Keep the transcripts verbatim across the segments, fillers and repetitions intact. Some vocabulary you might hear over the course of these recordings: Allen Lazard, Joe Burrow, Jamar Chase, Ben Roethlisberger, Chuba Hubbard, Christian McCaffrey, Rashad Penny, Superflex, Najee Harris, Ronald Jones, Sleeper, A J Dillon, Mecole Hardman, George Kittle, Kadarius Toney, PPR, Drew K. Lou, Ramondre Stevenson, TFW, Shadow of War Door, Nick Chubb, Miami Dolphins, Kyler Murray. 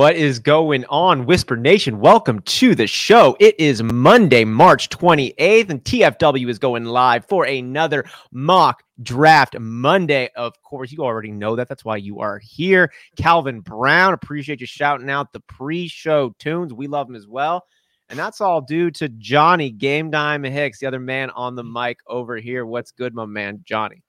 What is going on, Whisper Nation? Welcome to the show. It is Monday, March twenty-eighth, and T F W is going live for another mock draft Monday. Of course, you already know that. That's why you are here. Calvin Brown, appreciate you shouting out the pre-show tunes. We love them as well. And that's all due to Johnny Game Time Hicks, the other man on the mic over here. What's good, my man, Johnny?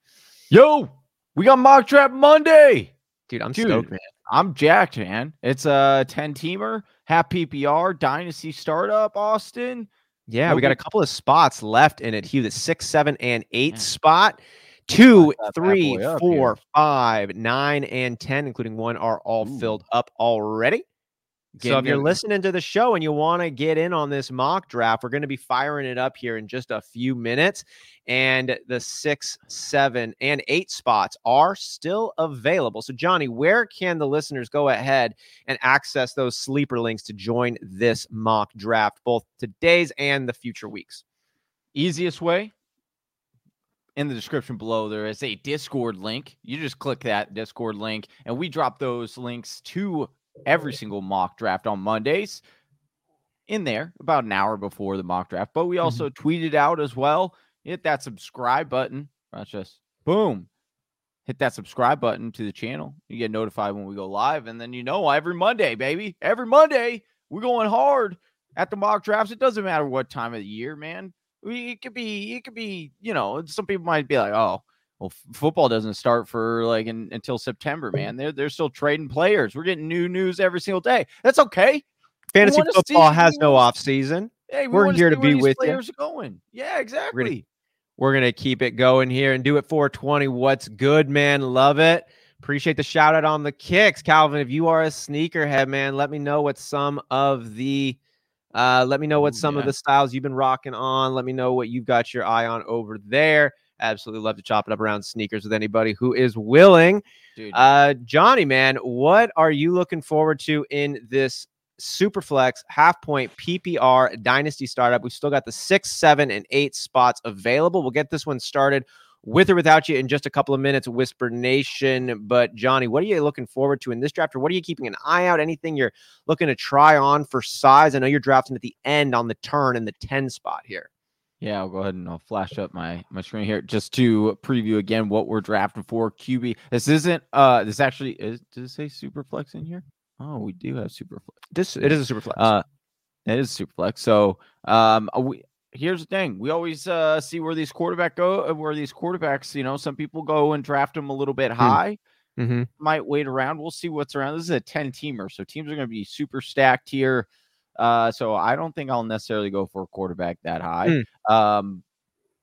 Yo, we got mock draft Monday. Dude, I'm Dude. stoked, man. I'm jacked, man. It's a ten-teamer, half P P R, Dynasty Startup, Austin. Yeah, Nobody. we got a couple of spots left in it, Hugh. The six, seven, and eight man. spot. Two, three, four, five, nine, and ten, including one, are all Ooh. filled up already. Get so if you're in. listening to the show and you want to get in on this mock draft, we're going to be firing it up here in just a few minutes. And the six, seven, and eight spots are still available. So, Johnny, where can the listeners go ahead and access those sleeper links to join this mock draft, both today's and the future weeks? Easiest way, in the description below, there is a Discord link. You just click that Discord link, and we drop those links to every single mock draft on Mondays in there about an hour before the mock draft. But we also mm-hmm. tweet it out as well. Hit that subscribe button. That's just boom. Hit that subscribe button to the channel. You get notified when we go live. And then, you know, every Monday, baby, every Monday, we're going hard at the mock drafts. It doesn't matter what time of the year, man. We, it could be, it could be, you know, some people might be like, oh, well, football doesn't start for like in, until September, man. They're they're still trading players. We're getting new news every single day. That's okay. Fantasy football has no off season. Hey, we we're here to be with players you. Going. Yeah, exactly. We're gonna, we're gonna keep it going here and do it four twenty. What's good, man? Love it. Appreciate the shout out on the kicks, Calvin. If you are a sneakerhead, man, let me know what some of the uh, let me know what some yeah. of the styles you've been rocking on. Let me know what you've got your eye on over there. Absolutely love to chop it up around sneakers with anybody who is willing. Dude. Uh, Johnny, man, what are you looking forward to in this Superflex half point P P R Dynasty Startup? We've still got the six, seven, and eight spots available. We'll get this one started with or without you in just a couple of minutes, Whisper Nation. But Johnny, what are you looking forward to in this draft? Or what are you keeping an eye out? Anything you're looking to try on for size? I know you're drafting at the end on the turn in the ten spot here. Yeah, I'll go ahead and I'll flash up my, my screen here just to preview again what we're drafting for. Q B. This isn't uh this actually is does it say Superflex in here? Oh, we do have Superflex. This it is a Superflex. Uh it is Superflex. So um we, here's the thing. We always uh see where these quarterback go where these quarterbacks, you know, some people go and draft them a little bit high. Mm-hmm. Might wait around. We'll see what's around. This is a ten-teamer, so teams are gonna be super stacked here. Uh, so I don't think I'll necessarily go for a quarterback that high. Mm. Um,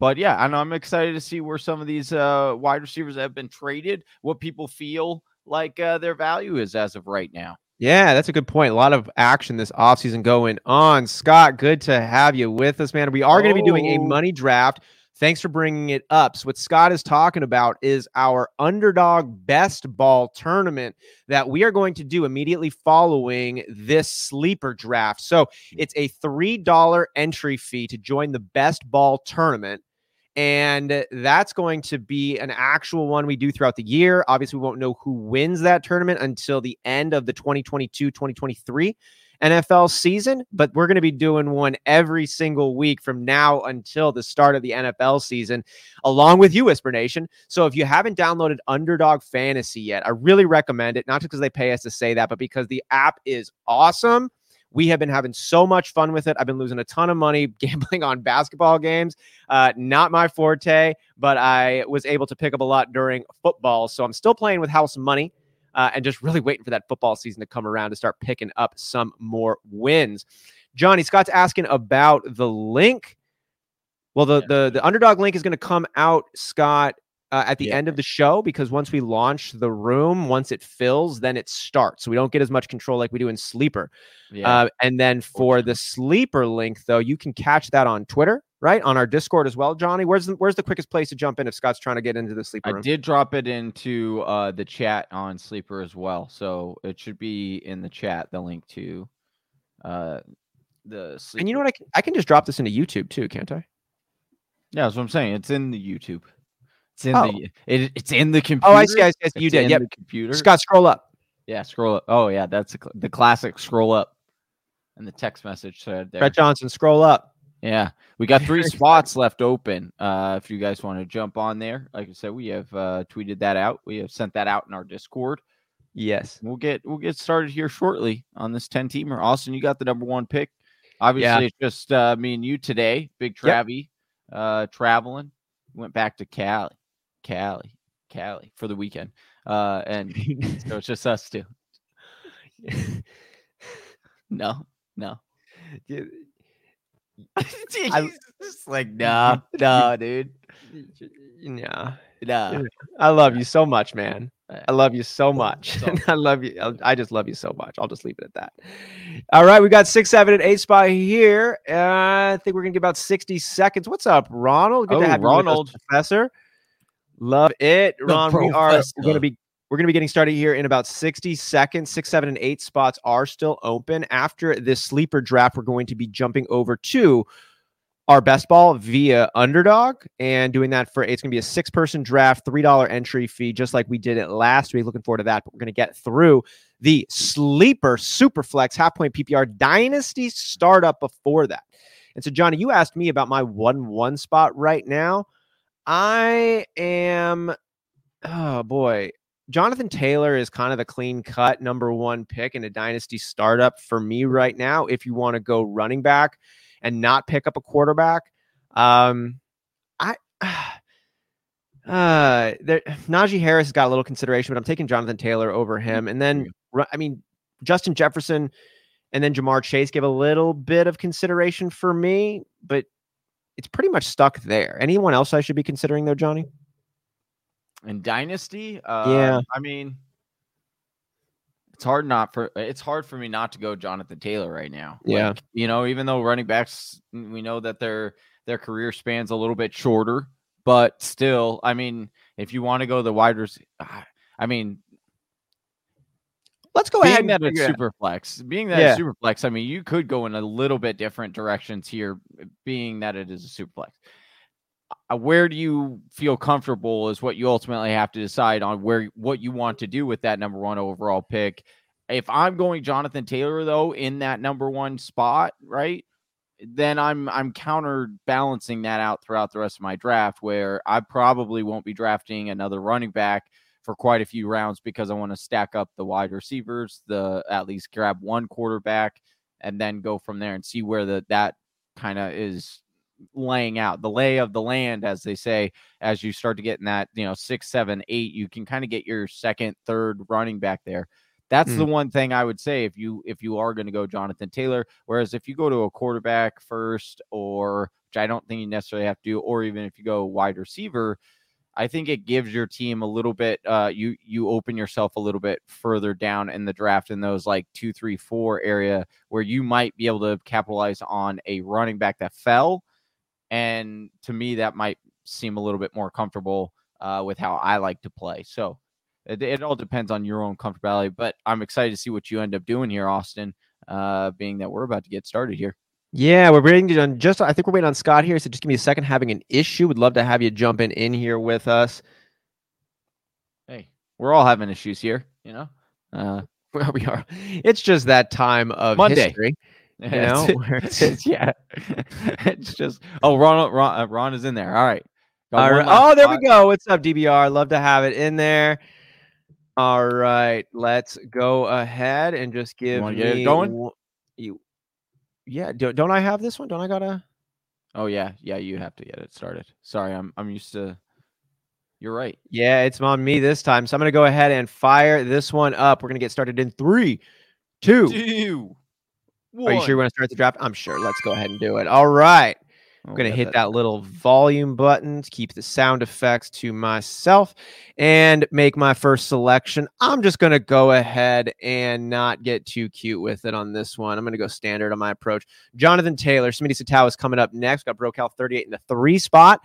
but yeah, I know I'm excited to see where some of these uh, wide receivers have been traded, what people feel like uh, their value is as of right now. Yeah, that's a good point. A lot of action this offseason going on. Scott, good to have you with us, man. We are going to oh. be doing a money draft. Thanks for bringing it up. So what Scott is talking about is our Underdog Best Ball tournament that we are going to do immediately following this sleeper draft. So it's a three dollars entry fee to join the Best Ball tournament. And that's going to be an actual one we do throughout the year. Obviously, we won't know who wins that tournament until the end of the twenty twenty-two twenty twenty-three N F L season, but we're going to be doing one every single week from now until the start of the N F L season, along with you, Whisper Nation. So if you haven't downloaded Underdog Fantasy yet, I really recommend it, not just because they pay us to say that, but because the app is awesome. We have been having so much fun with it. I've been losing a ton of money gambling on basketball games. Uh, not my forte, but I was able to pick up a lot during football. So I'm still playing with house money. Uh, and just really waiting for that football season to come around to start picking up some more wins. Johnny, Scott's asking about the link. Well, the, yeah. the, the Underdog link is going to come out, Scott, uh, at the yeah. end of the show, because once we launch the room, once it fills, then it starts. So we don't get as much control like we do in Sleeper. Yeah. Uh, and then for the Sleeper link, though, you can catch that on Twitter. Right on our Discord as well, Johnny. Where's the, where's the quickest place to jump in if Scott's trying to get into the Sleeper room? I did drop it into uh, the chat on Sleeper as well, so it should be in the chat. The link to uh, the Sleeper. And you know what? I can, I can just drop this into YouTube too, can't I? Yeah, that's what I'm saying. It's in the YouTube. It's in oh. the it, it's in the computer. Oh, I see. I see. I see. You did. Yep. Computer. Scott, scroll up. Yeah, scroll up. Oh, yeah, that's a, the classic scroll up. And the text message said there. Brett Johnson, scroll up. Yeah, we got three spots left open. Uh, if you guys want to jump on there, like I said, we have uh, tweeted that out. We have sent that out in our Discord. Yes, we'll get we'll get started here shortly on this ten teamer. Austin, you got the number one pick. Obviously, yeah. It's just uh, me and you today. Big Travie yep. uh, traveling, went back to Cali, Cali, Cali for the weekend, uh, and so it's just us two. No, no. Dude. He's I, just like no, no, dude, no, no. I love you so much, man. I love you so much. So I love you. I just love you so much. I'll just leave it at that. All right, we got six, seven, and eight spot here. Uh, I think we're gonna get about sixty seconds. What's up, Ronald? Good oh, to have Ronald, you with us, Professor. Love it, Ron. We are gonna be. We're going to be getting started here in about sixty seconds. Six, seven, and eight spots are still open. After this sleeper draft, we're going to be jumping over to our best ball via Underdog and doing that for it's going to be a six-person draft, three dollars entry fee, just like we did it last week. Looking forward to that. But we're going to get through the sleeper, Superflex, half point P P R, Dynasty Startup before that. And so, Johnny, you asked me about my one one spot right now. I am, oh boy. Jonathan Taylor is kind of the clean-cut number one pick in a dynasty startup for me right now. If you want to go running back and not pick up a quarterback, um, I uh, there, Najee Harris has got a little consideration, but I'm taking Jonathan Taylor over him. And then, I mean, Justin Jefferson and then Jamar Chase give a little bit of consideration for me, but it's pretty much stuck there. Anyone else I should be considering though, Johnny? And Dynasty, uh, yeah. I mean, it's hard not for it's hard for me not to go Jonathan Taylor right now. Yeah, like, you know, even though running backs, we know that their their career spans a little bit shorter, but still, I mean, if you want to go the wide receiver, I mean, let's go being ahead and that it's yeah. super flex. Being that yeah. it's super flex, I mean, you could go in a little bit different directions here, being that it is a super flex. Where do you feel comfortable is what you ultimately have to decide on where what you want to do with that number one overall pick. If I'm going Jonathan Taylor though, in that number one spot, right? Then I'm, I'm counterbalancing that out throughout the rest of my draft where I probably won't be drafting another running back for quite a few rounds because I want to stack up the wide receivers, the, at least grab one quarterback and then go from there and see where the, that kind of is laying out the lay of the land, as they say, as you start to get in that, you know, six, seven, eight, you can kind of get your second, third running back there. That's mm. the one thing I would say if you, if you are going to go Jonathan Taylor, whereas if you go to a quarterback first, or which I don't think you necessarily have to do, or even if you go wide receiver, I think it gives your team a little bit, uh, you, you open yourself a little bit further down in the draft in those like two, three, four area where you might be able to capitalize on a running back that fell. And to me, that might seem a little bit more comfortable uh, with how I like to play. So it, it all depends on your own comfortability, but I'm excited to see what you end up doing here, Austin, uh, being that we're about to get started here. Yeah, we're waiting on just, I think we're waiting on Scott here. So just give me a second, having an issue. Would love to have you jump in, in here with us. Hey, we're all having issues here, you know, uh, well, we are. It's just that time of Monday. History. You know, it's, it's, yeah, it's just oh, Ron, Ron, uh, Ron is in there. All right, all right. Oh, there spot. We go. What's up, D B R? Love to have it in there. All right, let's go ahead and just give you me get it going. W- you, yeah. Do, don't I have this one? Don't I gotta? Oh yeah, yeah. You have to get it started. Sorry, I'm I'm used to. You're right. Yeah, it's on me this time. So I'm gonna go ahead and fire this one up. We're gonna get started in three, two. two. Are you sure you want to start the draft? I'm sure. Let's go ahead and do it. All right. I'm going to hit that little volume button to keep the sound effects to myself and make my first selection. I'm just going to go ahead and not get too cute with it on this one. I'm going to go standard on my approach. Jonathan Taylor, Smitty Satawa is coming up next. Got Brocal thirty-eight in the three spot.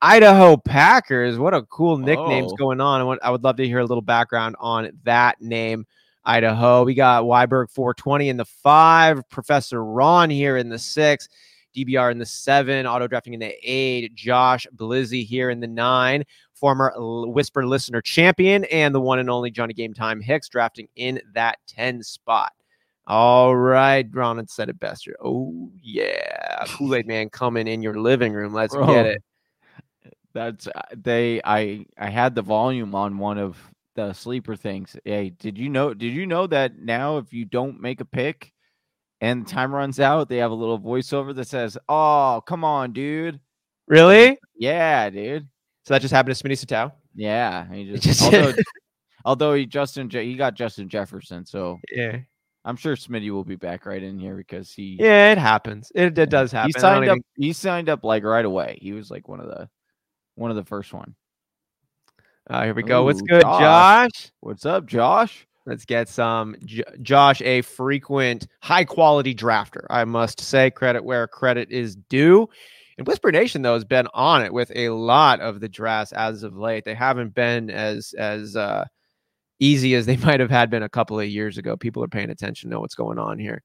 Idaho Packers. What a cool nickname's oh. going on. I, want, I would love to hear a little background on that name. Idaho. We got Weiberg four twenty in the five, Professor Ron here in the six, D B R in the seven, auto drafting in the eight, Josh Blizzy here in the nine, former Whisper listener champion, and the one and only Johnny Game Time Hicks drafting in that ten spot. All right, Ronald said it best. Oh, yeah. Kool-Aid Man coming in your living room. Let's Bro, get it. That's they. I I had the volume on one of the sleeper things. Hey, did you know? Did you know that now if you don't make a pick and time runs out, they have a little voiceover that says, "Oh, come on, dude." Really? Yeah, dude. So that just happened to Smitty Satow. Yeah, he just, just although, although he Justin he got Justin Jefferson. So yeah. I'm sure Smitty will be back right in here because he. Yeah, it happens. It, it does happen. He signed up. Even... He signed up like right away. He was like one of the, one of the first one. Uh, here we go. Ooh, what's good, Josh. Josh? What's up, Josh? Let's get some J- Josh, a frequent, high quality drafter. I must say, credit where credit is due. And Whisper Nation though has been on it with a lot of the drafts as of late. They haven't been as as. uh easy as they might have had been a couple of years ago. People are paying attention, know what's going on here.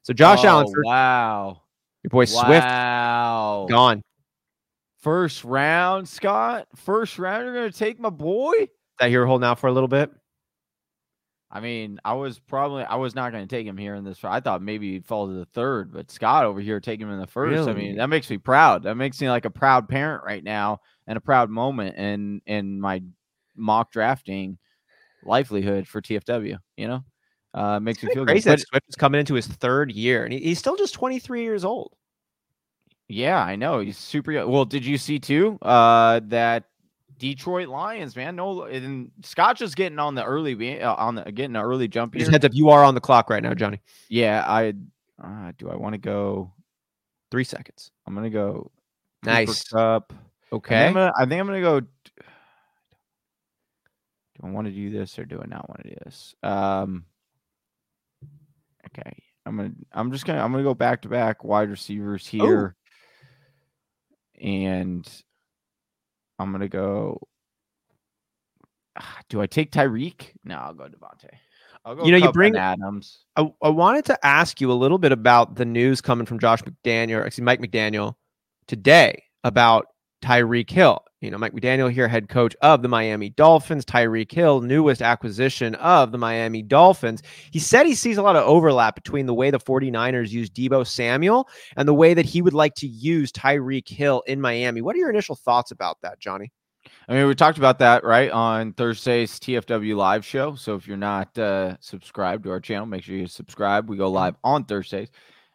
So Josh oh, Allen, first, wow, your boy Swift, wow, gone. First round, Scott. First round, you're gonna take my boy. Is that here hold now for a little bit. I mean, I was probably I was not gonna take him here in this. I thought maybe he'd fall to the third, but Scott over here taking him in the first. Really? I mean, that makes me proud. That makes me like a proud parent right now and a proud moment in in my mock drafting livelihood for T F W, you know, uh, makes me feel crazy. Good. That Swift is coming into his third year, and he, he's still just twenty-three years old. Yeah, I know he's super young. Well, did you see too uh, that Detroit Lions man? No, and Scott just getting on the early uh, on the getting an early jump. Just heads up, you are on the clock right now, Johnny. Yeah, I uh, do. I want to go three seconds. I'm gonna go nice up. Okay, I'm gonna, I think I'm gonna go. Do I want to do this or do I not want to do this? Um, okay. I'm going to, I'm just going to, I'm going to go back to back wide receivers here. Ooh. And I'm going to go, do I take Tyreek? No, I'll go Devontae. I'll go you know, Cup you bring Adams. I, I wanted to ask you a little bit about the news coming from Josh McDaniel, excuse me, Mike McDaniel today about Tyreek Hill. You know, Mike McDaniel here, head coach of the Miami Dolphins, Tyreek Hill, newest acquisition of the Miami Dolphins. He said he sees a lot of overlap between the way the 49ers use Deebo Samuel and the way that he would like to use Tyreek Hill in Miami. What are your initial thoughts about that, Johnny? I mean, we talked about that, right, on Thursday's T F W live show. So if you're not uh, subscribed to our channel, make sure you subscribe. We go live on Thursdays.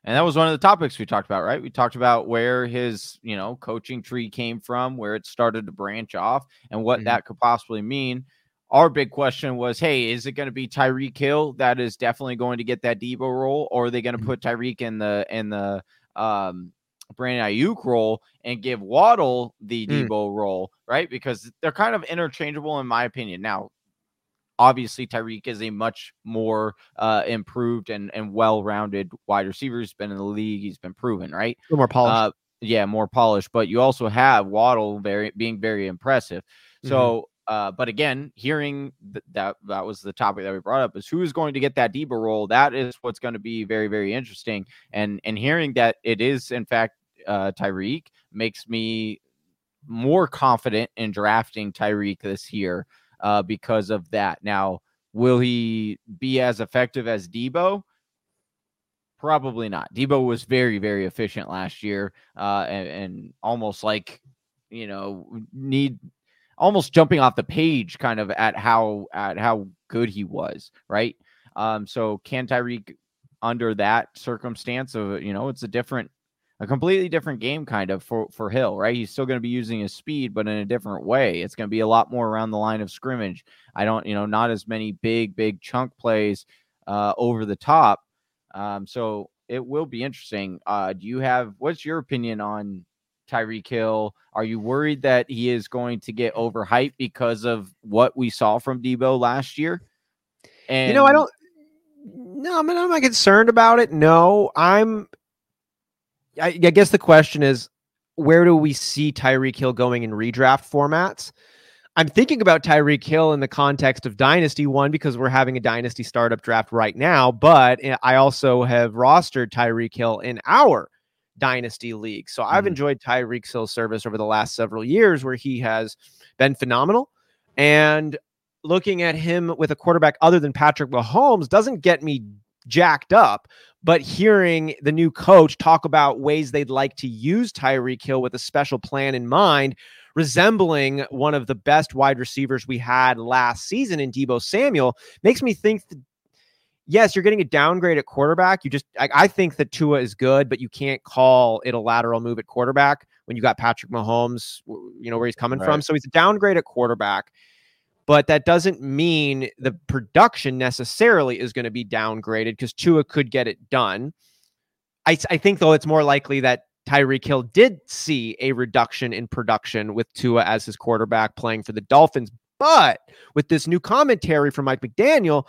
And that was one of the topics we talked about, right? We talked about where his, you know, coaching tree came from, where it started to branch off and what mm-hmm. that could possibly mean. Our big question was, hey, is it going to be Tyreek Hill that is definitely going to get that Deebo role, or are they going to mm-hmm. put Tyreek in the in the um, Brandon Ayuk role and give Waddle the mm-hmm. Deebo role, right? Because they're kind of interchangeable in my opinion. Now, obviously, Tyreek is a much more uh, improved and, and well-rounded wide receiver. He's been in the league. He's been proven, right? A little more polished. Uh, yeah, more polished. But you also have Waddle very being very impressive. Mm-hmm. So, uh, but again, hearing th- that that was the topic that we brought up is who is going to get that Deebo role. That is what's going to be very, very interesting. And and hearing that it is in fact uh, Tyreek makes me more confident in drafting Tyreek this year. Uh, because of that. Now, will he be as effective as Deebo? Probably not. Deebo was very, very efficient last year uh, and, and almost like, you know, need almost jumping off the page kind of at how at how good he was, right? Um, so can Tyreek under that circumstance of, you know, it's a different, a completely different game kind of for, for Hill, right? He's still going to be using his speed, but in a different way. It's going to be a lot more around the line of scrimmage. I don't, you know, not as many big, big chunk plays uh, over the top. Um, so it will be interesting. Uh, do you have, what's your opinion on Tyreek Hill? Are you worried that he is going to get overhyped because of what we saw from Deebo last year? And you know, I don't, no, I mean, I'm not concerned about it. No, I'm, I, I guess the question is, where do we see Tyreek Hill going in redraft formats? I'm thinking about Tyreek Hill in the context of Dynasty one because we're having a Dynasty startup draft right now, but I also have rostered Tyreek Hill in our dynasty leagues. So I've mm-hmm. enjoyed Tyreek Hill's service over the last several years where he has been phenomenal. And looking at him with a quarterback other than Patrick Mahomes doesn't get me jacked up, but hearing the new coach talk about ways they'd like to use Tyreek Hill with a special plan in mind, resembling one of the best wide receivers we had last season in Deebo Samuel, makes me think that, yes, you're getting a downgrade at quarterback. You just, I, I think that Tua is good, but you can't call it a lateral move at quarterback when you got Patrick Mahomes, you know, where he's coming right. from. So he's a downgrade at quarterback. But that doesn't mean the production necessarily is going to be downgraded because Tua could get it done. I, I think, though, it's more likely that Tyreek Hill did see a reduction in production with Tua as his quarterback playing for the Dolphins. But with this new commentary from Mike McDaniel,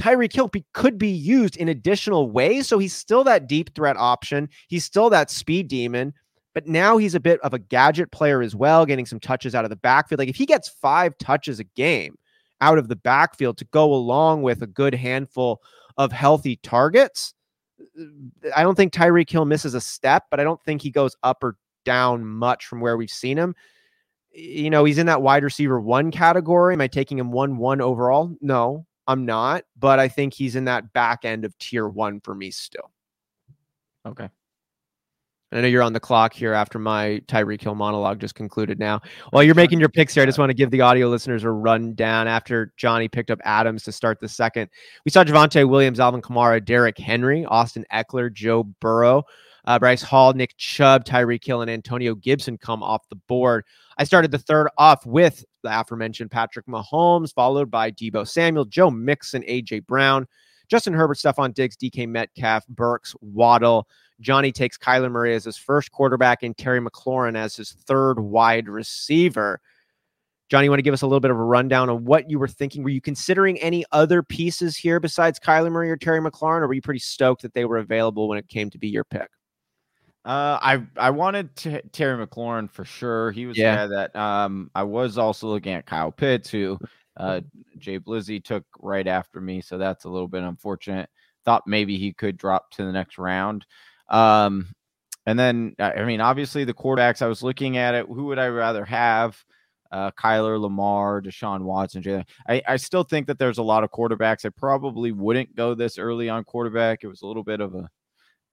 Tyreek Hill be, could be used in additional ways. So he's still that deep threat option. He's still that speed demon. But now he's a bit of a gadget player as well, getting some touches out of the backfield. Like if he gets five touches a game out of the backfield to go along with a good handful of healthy targets, I don't think Tyreek Hill misses a step, but I don't think he goes up or down much from where we've seen him. You know, he's in that wide receiver one category. Am I taking him one, one overall? No, I'm not. But I think he's in that back end of tier one for me still. Okay. I know you're on the clock here after my Tyreek Hill monologue just concluded now. While you're making your picks here, I just want to give the audio listeners a rundown. After Johnny picked up Adams to start the second, we saw Javonte Williams, Alvin Kamara, Derrick Henry, Austin Eckler, Joe Burrow, uh, Bryce Hall, Nick Chubb, Tyreek Hill, and Antonio Gibson come off the board. I started the third off with the aforementioned Patrick Mahomes, followed by Deebo Samuel, Joe Mixon, A J. Brown, Justin Herbert, Stefon Diggs, D K Metcalf, Burks, Waddle. Johnny takes Kyler Murray as his first quarterback and Terry McLaurin as his third wide receiver. Johnny, you want to give us a little bit of a rundown on what you were thinking? Were you considering any other pieces here besides Kyler Murray or Terry McLaurin, or were you pretty stoked that they were available when it came to be your pick? Uh, I I wanted t- Terry McLaurin for sure. He was yeah. there that um, I was also looking at Kyle Pitts, who uh, Jay Blizzy took right after me, so that's a little bit unfortunate. Thought maybe he could drop to the next round. Um, and then, I mean, obviously the quarterbacks, I was looking at it. Who would I rather have? Uh, Kyler, Lamar, Deshaun Watson. I, I still think that there's a lot of quarterbacks. I probably wouldn't go this early on quarterback. It was a little bit of a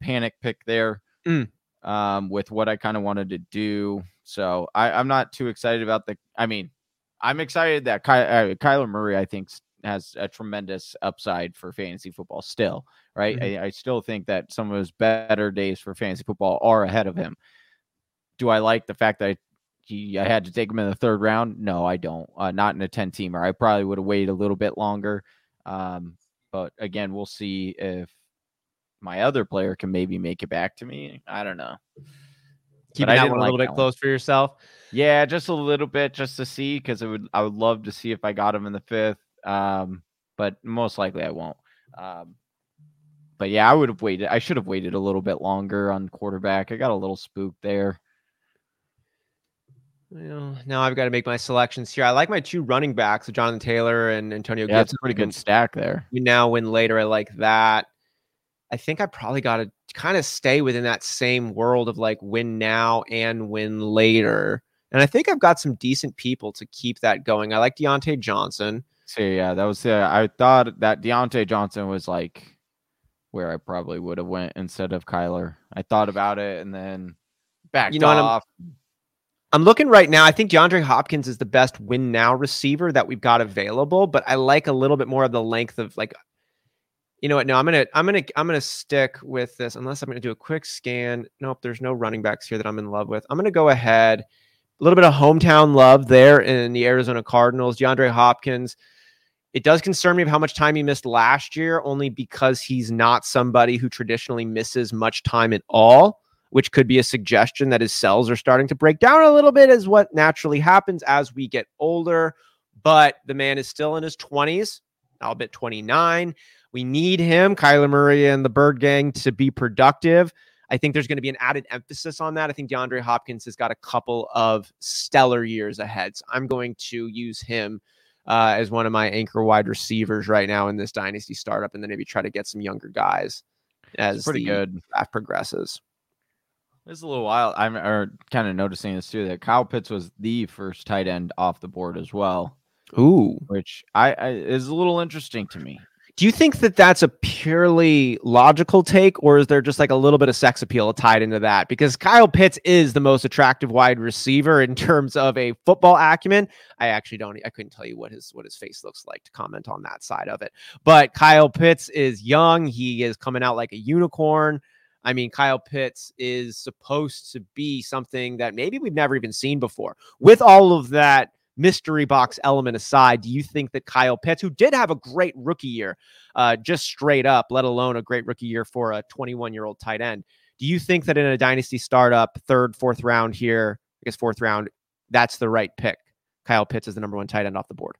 panic pick there, mm. um, with what I kind of wanted to do. So I, I'm not too excited about the, I mean, I'm excited that Ky, uh, Kyler Murray, I think, has a tremendous upside for fantasy football still, right? Mm-hmm. I, I still think that some of his better days for fantasy football are ahead of him. Do I like the fact that I, he, I had to take him in the third round? No, I don't. Uh, not in a ten-teamer. I probably would have waited a little bit longer. Um, but again, we'll see if my other player can maybe make it back to me. I don't know. Keep that one a little like bit close one. For yourself. Yeah, just a little bit, just to see, because it would. I would love to see if I got him in the fifth. Um, but most likely I won't. Um, but yeah, I would have waited. I should have waited a little bit longer on quarterback. I got a little spooked there. Well, now I've got to make my selections here. I like my two running backs, so Jonathan Taylor and Antonio yeah, Gibson. That's a pretty good stack there. We now win later. I like that. I think I probably got to kind of stay within that same world of like win now and win later. And I think I've got some decent people to keep that going. I like Deontay Johnson. So yeah, that was uh, I thought that Deontay Johnson was like where I probably would have went instead of Kyler. I thought about it and then backed you know, off. I'm, I'm looking right now. I think DeAndre Hopkins is the best win now receiver that we've got available, but I like a little bit more of the length of like, you know what? No, I'm gonna I'm gonna I'm gonna stick with this unless I'm gonna do a quick scan. Nope, there's no running backs here that I'm in love with. I'm gonna go ahead. A little bit of hometown love there in the Arizona Cardinals. DeAndre Hopkins. It does concern me of how much time he missed last year, only because he's not somebody who traditionally misses much time at all, which could be a suggestion that his cells are starting to break down a little bit is what naturally happens as we get older. But the man is still in his twenties, albeit twenty-nine. We need him, Kyler Murray and the Bird Gang, to be productive. I think there's going to be an added emphasis on that. I think DeAndre Hopkins has got a couple of stellar years ahead. So I'm going to use him Uh, as one of my anchor wide receivers right now in this dynasty startup, and then maybe try to get some younger guys as the draft progresses. It's a little wild. I'm kind of noticing this too, that Kyle Pitts was the first tight end off the board as well. Ooh, which I, I is a little interesting to me. Do you think that that's a purely logical take, or is there just like a little bit of sex appeal tied into that? Because Kyle Pitts is the most attractive wide receiver in terms of a football acumen. I actually don't, I couldn't tell you what his, what his face looks like to comment on that side of it. But Kyle Pitts is young. He is coming out like a unicorn. I mean, Kyle Pitts is supposed to be something that maybe we've never even seen before. With all of that mystery box element aside, do you think that Kyle Pitts, who did have a great rookie year, uh, just straight up, let alone a great rookie year for a twenty-one-year-old tight end, do you think that in a dynasty startup, third, fourth round here, I guess fourth round, that's the right pick? Kyle Pitts is the number one tight end off the board.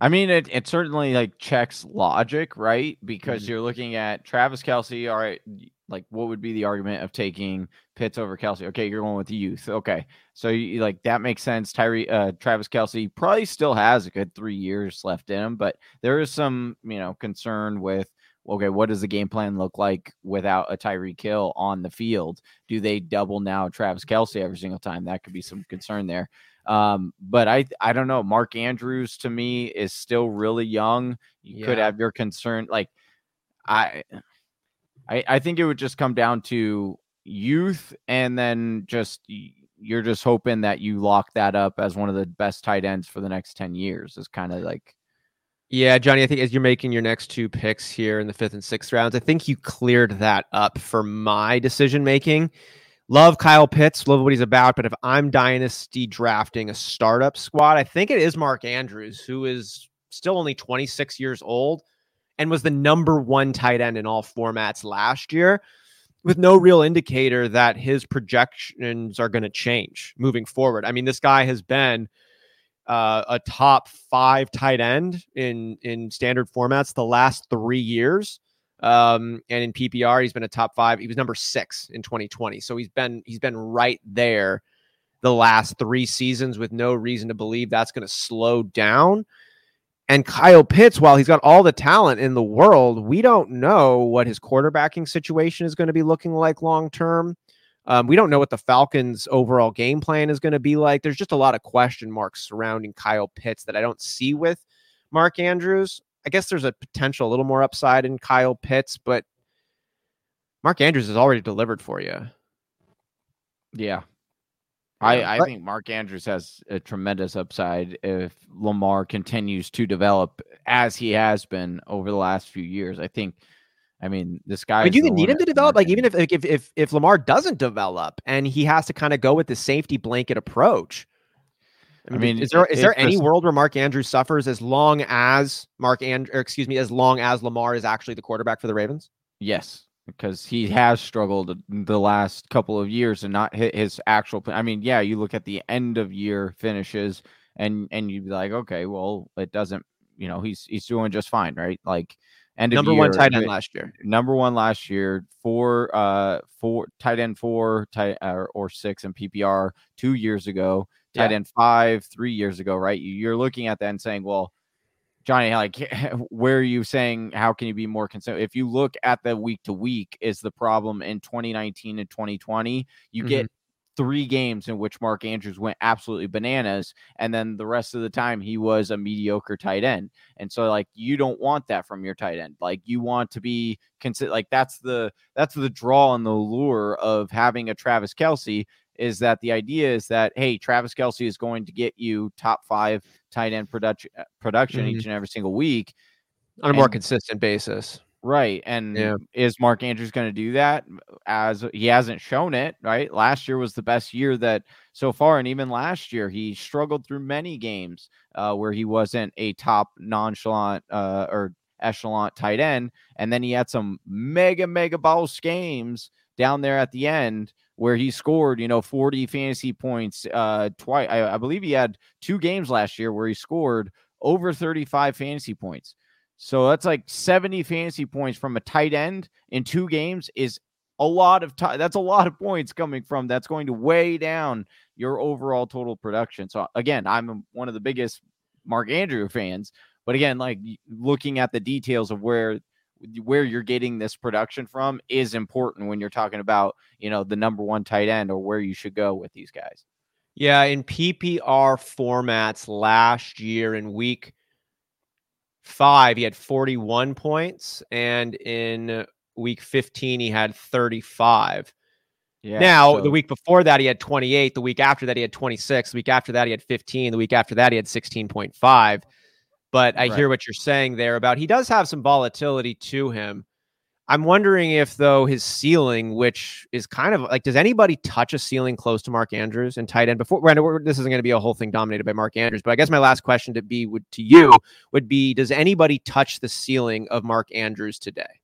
I mean, it, it certainly like checks logic, right? Because mm-hmm. you're looking at Travis Kelce, all right, like what would be the argument of taking Pitts over Kelce? Okay, you're going with the youth. Okay, so you, like that makes sense. Tyree, uh, Travis Kelce probably still has a good three years left in him, but there is some, you know, concern with, okay, what does the game plan look like without a Tyreek Hill on the field? Do they double now Travis Kelce every single time? That could be some concern there. Um, but I, I don't know. Mark Andrews to me is still really young. You yeah. could have your concern. Like I, I, I think it would just come down to youth, and then just you're just hoping that you lock that up as one of the best tight ends for the next ten years is kind of like. Yeah, Johnny, I think as you're making your next two picks here in the fifth and sixth rounds, I think you cleared that up for my decision making. Love Kyle Pitts, love what he's about, but if I'm dynasty drafting a startup squad, I think it is Mark Andrews, who is still only twenty-six years old and was the number one tight end in all formats last year, with no real indicator that his projections are going to change moving forward. I mean, this guy has been uh, a top five tight end in, in standard formats the last three years. Um, and in P P R, he's been a top five. He was number six in twenty twenty. So he's been, he's been right there the last three seasons with no reason to believe that's going to slow down. And Kyle Pitts, while he's got all the talent in the world, we don't know what his quarterbacking situation is going to be looking like long-term. Um, we don't know what the Falcons' overall game plan is going to be like. There's just a lot of question marks surrounding Kyle Pitts that I don't see with Mark Andrews. I guess there's a potential, a little more upside in Kyle Pitts, but Mark Andrews has already delivered for you. Yeah. I, I think Mark Andrews has a tremendous upside if Lamar continues to develop as he has been over the last few years. I think, I mean, this guy... But you can need him to develop, like, even if, if if if Lamar doesn't develop and he has to kind of go with the safety blanket approach. I mean, I mean is there is there any just, world where Mark Andrews suffers as long as Mark and or excuse me, as long as Lamar is actually the quarterback for the Ravens? Yes, because he has struggled the last couple of years and not hit his actual plan. I mean, yeah, you look at the end of year finishes and, and you'd be like, okay, well, it doesn't, you know, he's, he's doing just fine. Right. Like end of number year, one tight end last year, number one last year, four, uh, four tight end, four tight uh, or six in P P R two years ago, tight yeah. end five, three years ago. Right. You're looking at that and saying, well, Johnny, like, where are you saying, how can you be more consistent? If you look at the week to week is the problem in twenty nineteen and twenty twenty, you mm-hmm. get three games in which Mark Andrews went absolutely bananas. And then the rest of the time he was a mediocre tight end. And so like, you don't want that from your tight end. Like you want to be consistent. Like that's the, that's the draw and the lure of having a Travis Kelce, is that the idea is that, hey, Travis Kelce is going to get you top five tight end production production mm-hmm. each and every single week on a and, more consistent basis. Right. And yeah. is Mark Andrews going to do that? As he hasn't shown it, right? Last year was the best year that so far. And even last year, he struggled through many games uh, where he wasn't a top nonchalant uh, or echelon tight end. And then he had some mega, mega boss games down there at the end, where he scored, you know, forty fantasy points uh, twice. I, I believe he had two games last year where he scored over thirty-five fantasy points. So that's like seventy fantasy points from a tight end in two games is a lot of time. That's a lot of points coming from. That's going to weigh down your overall total production. So again, I'm one of the biggest Mark Andrews fans, but again, like looking at the details of where where you're getting this production from is important when you're talking about, you know, the number one tight end or where you should go with these guys. Yeah. In P P R formats last year in week five, he had forty-one points. And in week fifteen, he had thirty-five. Yeah, now, so the week before that, he had twenty-eight. The week after that, he had twenty-six. The week after that, he had fifteen. The week after that, he had sixteen point five. But I right. hear what you're saying there about he does have some volatility to him. I'm wondering if, though, his ceiling, which is kind of like, does anybody touch a ceiling close to Mark Andrews and tight end before? Brandon, this isn't going to be a whole thing dominated by Mark Andrews, but I guess my last question to be would to you would be, does anybody touch the ceiling of Mark Andrews today?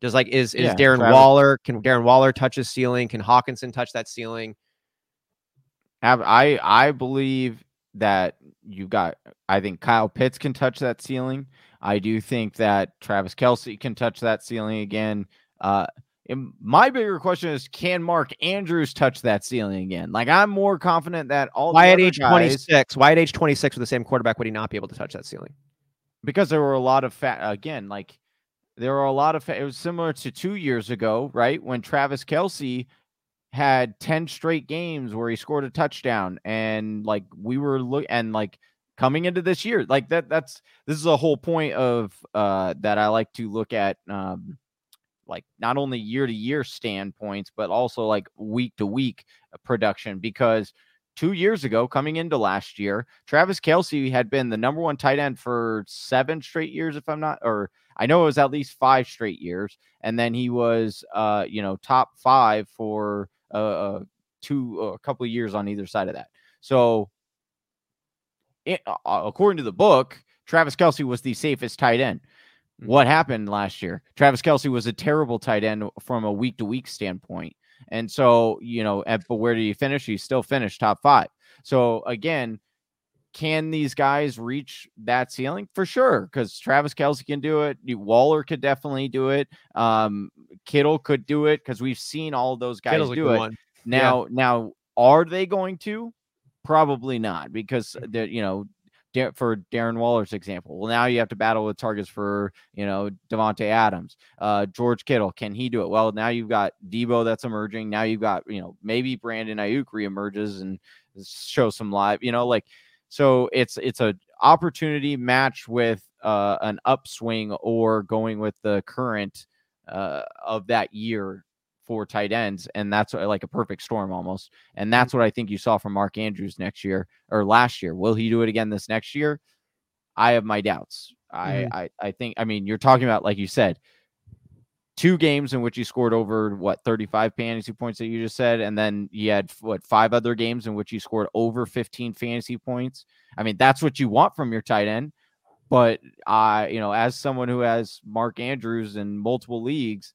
Does like is is yeah, Darren Travis. Waller? Can Darren Waller touch his ceiling? Can Hawkinson touch that ceiling? I I believe that you got. I think Kyle Pitts can touch that ceiling. I do think that Travis Kelce can touch that ceiling again. Uh, and my bigger question is, can Mark Andrews touch that ceiling again? Like, I'm more confident that all. Why the at age twenty-six? Why at age twenty-six with the same quarterback would he not be able to touch that ceiling? Because there were a lot of fat again, like. There are a lot of, it was similar to two years ago, right? When Travis Kelce had ten straight games where he scored a touchdown and like we were look and like coming into this year, like that, that's, this is a whole point of uh, that I like to look at um, like not only year to year standpoints, but also like week to week production, because two years ago, coming into last year, Travis Kelce had been the number one tight end for seven straight years, if I'm not, or I know it was at least five straight years. And then he was, uh, you know, top five for uh, two, uh, a couple of years on either side of that. So it, uh, according to the book, Travis Kelce was the safest tight end. What happened last year? Travis Kelce was a terrible tight end from a week to week standpoint. And so, you know, at, but where do you finish? You still finish top five. So again, can these guys reach that ceiling? For sure. Cause Travis Kelce can do it. Waller could definitely do it. Um, Kittle could do it. Cause we've seen all those guys Kittle's do it one. now. Yeah. Now, are they going to? Probably not, because the, you know, for Darren Waller's example. Well, now you have to battle with targets for, you know, Devontae Adams, uh, George Kittle. Can he do it? Well, now you've got Deebo that's emerging. Now you've got, you know, maybe Brandon Ayuk reemerges and shows some live, you know, like, so it's, it's a opportunity match with uh, an upswing or going with the current uh, of that year for tight ends. And that's like a perfect storm almost. And that's what I think you saw from Mark Andrews next year or last year. Will he do it again this next year? I have my doubts. Mm-hmm. I, I, I think, I mean, you're talking about, like you said, two games in which he scored over what, thirty-five fantasy points that you just said. And then he had what, five other games in which he scored over fifteen fantasy points. I mean, that's what you want from your tight end. But I, you know, as someone who has Mark Andrews in multiple leagues,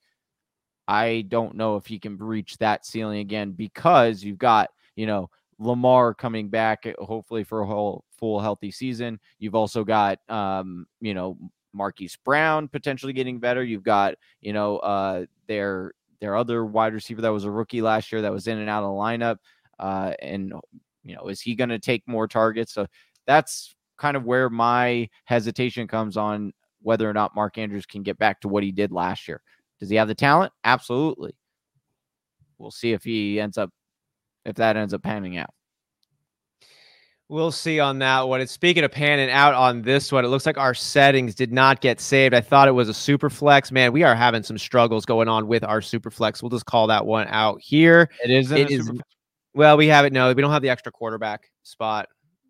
I don't know if he can reach that ceiling again, because you've got, you know, Lamar coming back hopefully for a whole full healthy season. You've also got, um, you know, Marquise Brown potentially getting better. You've got, you know, uh, their, their other wide receiver that was a rookie last year that was in and out of the lineup. Uh, and, you know, is he going to take more targets? So that's kind of where my hesitation comes on whether or not Mark Andrews can get back to what he did last year. Does he have the talent? Absolutely. We'll see if he ends up, if that ends up panning out. We'll see on that one. And speaking of panning out on this one, it looks like our settings did not get saved. I thought it was a super flex. Man, we are having some struggles going on with our super flex. We'll just call that one out here. It isn't. It is, well, we have it. No, we don't have the extra quarterback spot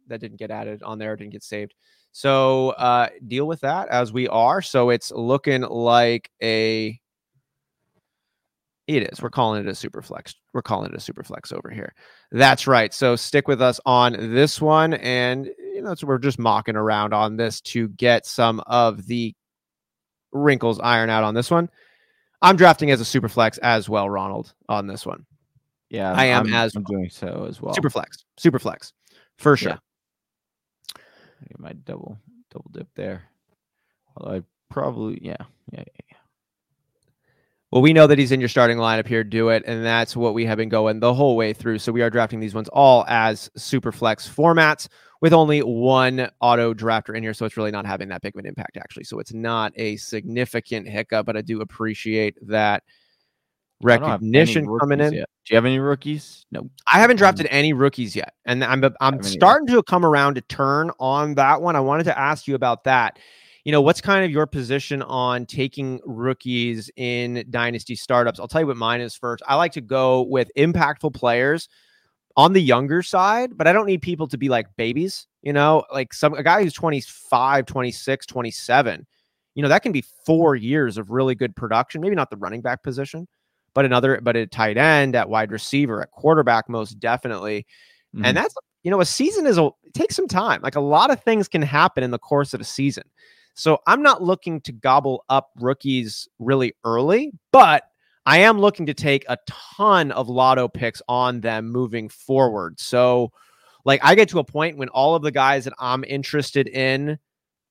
that didn't get added on there. It didn't get saved. So uh, deal with that as we are. So it's looking like a. It is. We're calling it a super flex. We're calling it a super flex over here. That's right. So stick with us on this one. And you know, so we're just mocking around on this to get some of the wrinkles ironed out on this one. I'm drafting as a super flex as well, Ronald, on this one. Yeah, I am I'm, as I'm doing so as well. Super flex, super flex for sure. Yeah. I get my double, double dip there. Although I probably, yeah, yeah, yeah. well, we know that he's in your starting lineup here, do it. And that's what we have been going the whole way through. So we are drafting these ones all as super flex formats with only one auto drafter in here. So it's really not having that big of an impact, actually. So it's not a significant hiccup, but I do appreciate that recognition coming in. Yet. Do you have any rookies? No, I haven't drafted any rookies yet. And I'm, I'm starting to come around to turn on that one. I wanted to ask you about that. You know, what's kind of your position on taking rookies in dynasty startups? I'll tell you what mine is first. I like to go with impactful players on the younger side, but I don't need people to be like babies, you know, like some a guy who's twenty-five, twenty-six, twenty-seven, you know, that can be four years of really good production. Maybe not the running back position, but another, but at tight end, at wide receiver, at quarterback, most definitely. Mm-hmm. And that's, you know, a season is, a, it takes some time. Like a lot of things can happen in the course of a season. So I'm not looking to gobble up rookies really early, but I am looking to take a ton of lotto picks on them moving forward. So like I get to a point when all of the guys that I'm interested in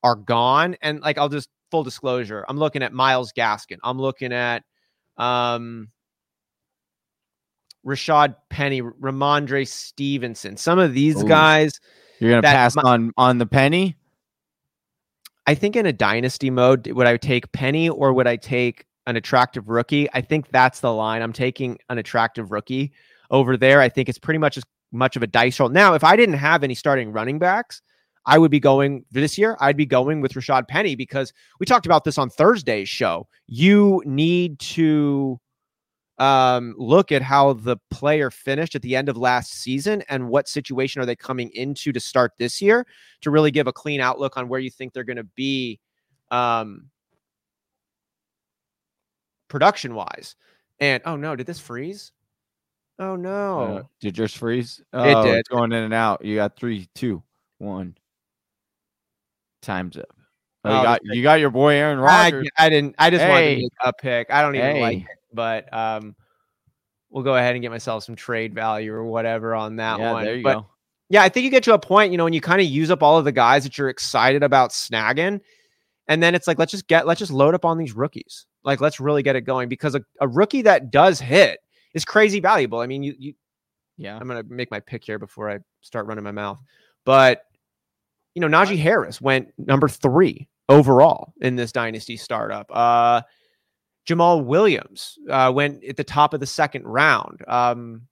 are gone. And like, I'll just full disclosure, I'm looking at Myles Gaskin. I'm looking at um, Rashad Penny, Ramondre Stevenson. Some of these Ooh. guys. You're going to pass my- on, on the Penny? I think in a dynasty mode, would I take Penny or would I take an attractive rookie? I think that's the line. I'm taking an attractive rookie over there. I think it's pretty much as much of a dice roll. Now, if I didn't have any starting running backs, I would be going this year. I'd be going with Rashad Penny because we talked about this on Thursday's show. You need to um, look at how the player finished at the end of last season and what situation are they coming into to start this year to really give a clean outlook on where you think they're going to be um, production wise. And, oh no, did this freeze? Oh no. Uh, did yours freeze? Oh, it did. It's going in and out. You got three, two, one. Time's up. Oh, you got, you got your boy, Aaron Rodgers. I, I didn't, I just hey. wanted to make a pick. I don't even hey. like it. But um, we'll go ahead and get myself some trade value or whatever on that yeah, one. There you but go. Yeah, I think you get to a point, you know, when you kind of use up all of the guys that you're excited about snagging. And then it's like, let's just get, let's just load up on these rookies. Like, let's really get it going because a, a rookie that does hit is crazy valuable. I mean, you, you, yeah, I'm going to make my pick here before I start running my mouth. But, you know, Najee Harris went number three overall in this dynasty startup. Uh, Jamal Williams uh, went at the top of the second round. Um,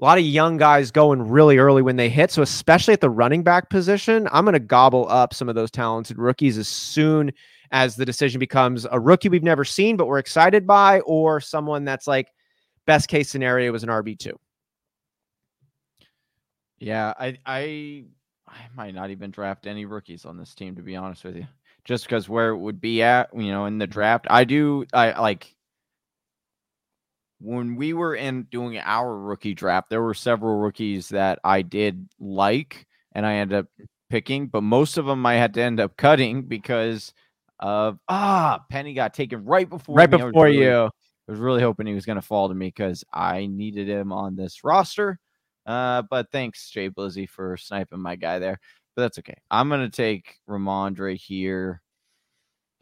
a lot of young guys going really early when they hit. So especially at the running back position, I'm going to gobble up some of those talented rookies as soon as the decision becomes a rookie we've never seen, but we're excited by, or someone that's like best case scenario was an R B two. Yeah, I, I, I might not even draft any rookies on this team, to be honest with you. Just because where it would be at, you know, in the draft. I do, I like, when we were in doing our rookie draft, there were several rookies that I did like and I ended up picking, but most of them I had to end up cutting because of, ah, Penny got taken right before Right me. before I really, you. I was really hoping he was going to fall to me because I needed him on this roster. Uh, but thanks, Jay Blizzy, for sniping my guy there. But that's okay. I'm going to take Ramondre here,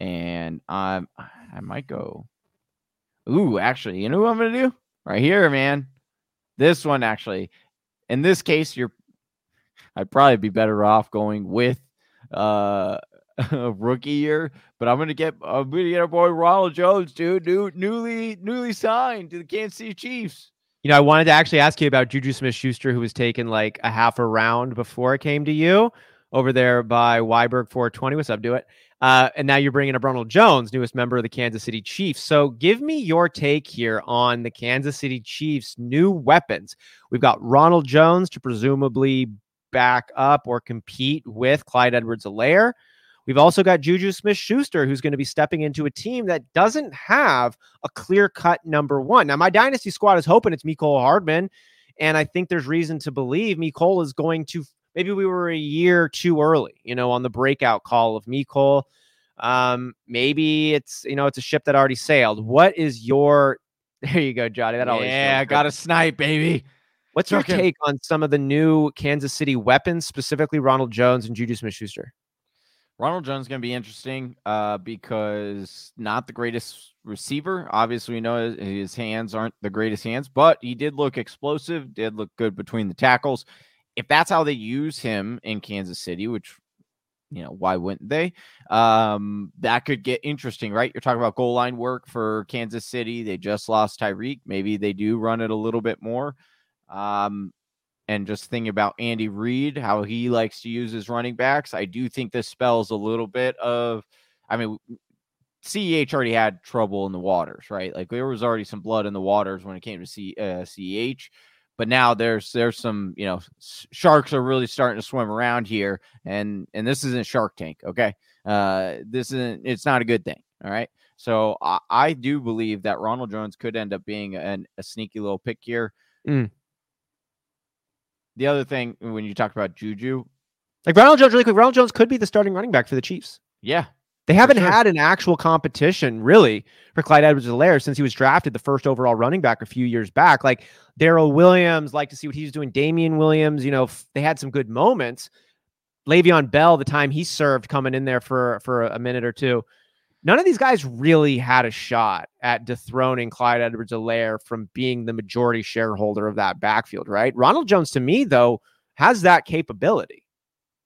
and I'm, I might go. Ooh, actually, you know what I'm going to do? Right here, man. This one, actually. In this case, you're. I'd probably be better off going with uh, a rookie here, but I'm going to get I'm going to get our boy Ronald Jones, dude, dude, newly, newly signed to the Kansas City Chiefs. You know, I wanted to actually ask you about Juju Smith-Schuster, who was taken like a half a round before it came to you over there by Weiberg four twenty. What's up, do it? Uh, and now you're bringing up Ronald Jones, newest member of the Kansas City Chiefs. So give me your take here on the Kansas City Chiefs' new weapons. We've got Ronald Jones to presumably back up or compete with Clyde Edwards-Helaire. We've also got Juju Smith-Schuster, who's going to be stepping into a team that doesn't have a clear-cut number one. Now, my dynasty squad is hoping it's Mecole Hardman, and I think there's reason to believe Mecole is going to – maybe we were a year too early, you know, on the breakout call of Mecole. Um, maybe it's, you know, it's a ship that already sailed. What is your – there you go, Johnny. That always yeah, I got a snipe, baby. What's Took your him. take on some of the new Kansas City weapons, specifically Ronald Jones and Juju Smith-Schuster? Ronald Jones is going to be interesting uh, because not the greatest receiver. Obviously, we know his hands aren't the greatest hands, but he did look explosive, did look good between the tackles. If that's how they use him in Kansas City, which, you know, why wouldn't they? Um, that could get interesting, right? You're talking about goal line work for Kansas City. They just lost Tyreek. Maybe they do run it a little bit more. Um, And just thinking about Andy Reid, how he likes to use his running backs. I do think this spells a little bit of, I mean, C E H already had trouble in the waters, right? Like there was already some blood in the waters when it came to C, uh, C E H, but now there's, there's some, you know, sharks are really starting to swim around here, and, and this isn't Shark Tank. Okay. Uh, this isn't, it's not a good thing. All right. So I, I do believe that Ronald Jones could end up being an, a sneaky little pick here. Mm. The other thing, when you talked about Juju, like Ronald Jones, really quick, Ronald Jones could be the starting running back for the Chiefs. Yeah. They haven't sure. had an actual competition, really, for Clyde Edwards-Helaire since he was drafted the first overall running back a few years back. Like Darrell Williams, like to see what he's doing. Damian Williams, you know, f- they had some good moments. Le'Veon Bell, the time he served coming in there for, for a minute or two. None of these guys really had a shot at dethroning Clyde Edwards-Helaire from being the majority shareholder of that backfield, right? Ronald Jones, to me, though, has that capability.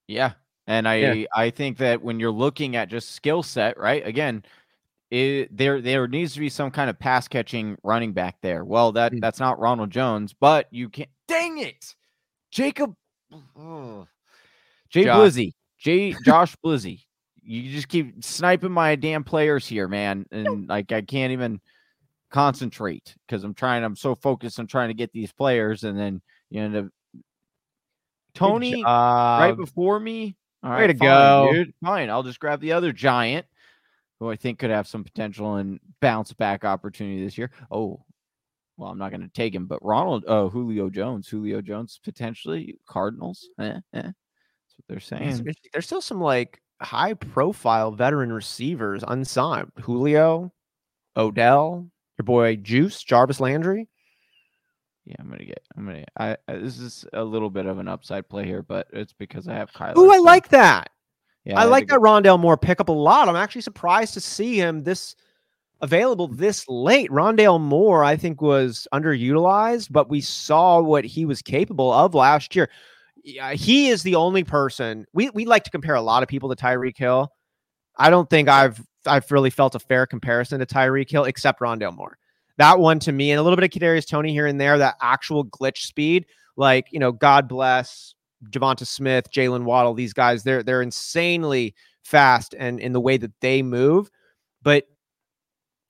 Yeah, and I yeah. I think that when you're looking at just skill set, right, again, it, there there needs to be some kind of pass-catching running back there. Well, that mm-hmm. that's not Ronald Jones, but you can't. Dang it! Jacob. Oh. Jay Josh. Blizzy. Jay, Josh Blizzy. You just keep sniping my damn players here, man. And like, I can't even concentrate because I'm trying, I'm so focused on trying to get these players. And then you end up Tony right before me. All right, way to go. Dude. Fine. I'll just grab the other giant who I think could have some potential and bounce back opportunity this year. Oh, well, I'm not going to take him, but Ronald, uh, Julio Jones, Julio Jones, potentially Cardinals. Eh, eh. That's what they're saying. There's still some like, high profile veteran receivers unsigned. Julio, Odell, your boy Juice, Jarvis Landry. Yeah, I'm gonna get I'm gonna I, I this is a little bit of an upside play here, but it's because I have Kyler. Oh, I so. like that. Yeah, I, I like that Rondale Moore pick up a lot. I'm actually surprised to see him this available this late. Rondale Moore, I think, was underutilized, but we saw what he was capable of last year. Yeah, he is the only person we, we like to compare a lot of people to Tyreek Hill. I don't think I've I've really felt a fair comparison to Tyreek Hill except Rondale Moore. That one to me, and a little bit of Kadarius Toney here and there, that actual glitch speed, like, you know, God bless Devonta Smith, Jalen Waddle, these guys, they're they're insanely fast and in the way that they move, but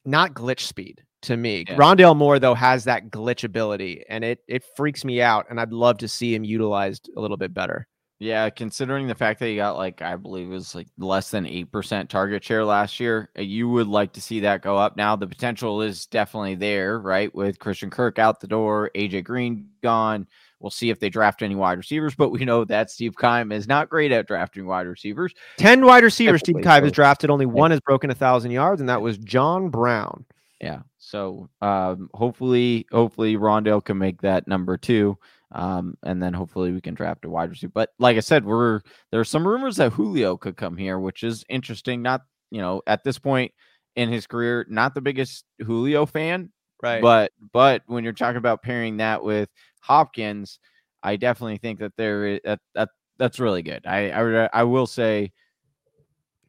not glitch speed. To me, yeah. Rondale Moore, though, has that glitch ability, and it it freaks me out, and I'd love to see him utilized a little bit better. Yeah, considering the fact that he got, like, I believe it was like less than eight percent target share last year, you would like to see that go up. Now, the potential is definitely there, right, with Christian Kirk out the door, A J Green gone. We'll see if they draft any wide receivers, but we know that Steve Keim is not great at drafting wide receivers. ten wide receivers Steve Keim has drafted. Only one has broken one thousand yards, and that was John Brown. Yeah. So um, hopefully, hopefully Rondale can make that number two. Um, and then hopefully we can draft a wide receiver. But like I said, we're, there's some rumors that Julio could come here, which is interesting. Not, you know, at this point in his career, not the biggest Julio fan, right? But, but when you're talking about pairing that with Hopkins, I definitely think that there is that, that that's really good. I, I, I will say,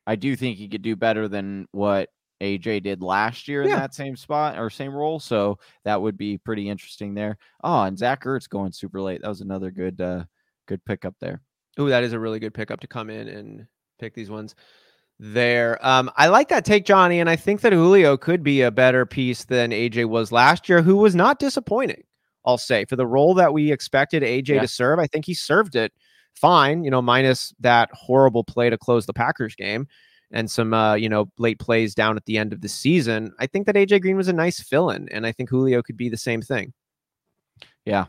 I do think he could do better than what A J did last year yeah. in that same spot or same role. So that would be pretty interesting there. Oh, and Zach Ertz going super late. That was another good, uh, good pickup there. Oh, that is a really good pickup to come in and pick these ones there. Um, I like that take, Johnny. And I think that Julio could be a better piece than A J was last year, who was not disappointing. I'll say for the role that we expected A J yeah. to serve. I think he served it fine, you know, minus that horrible play to close the Packers game. And some, uh, you know, late plays down at the end of the season. I think that A J Green was a nice fill-in, and I think Julio could be the same thing. Yeah,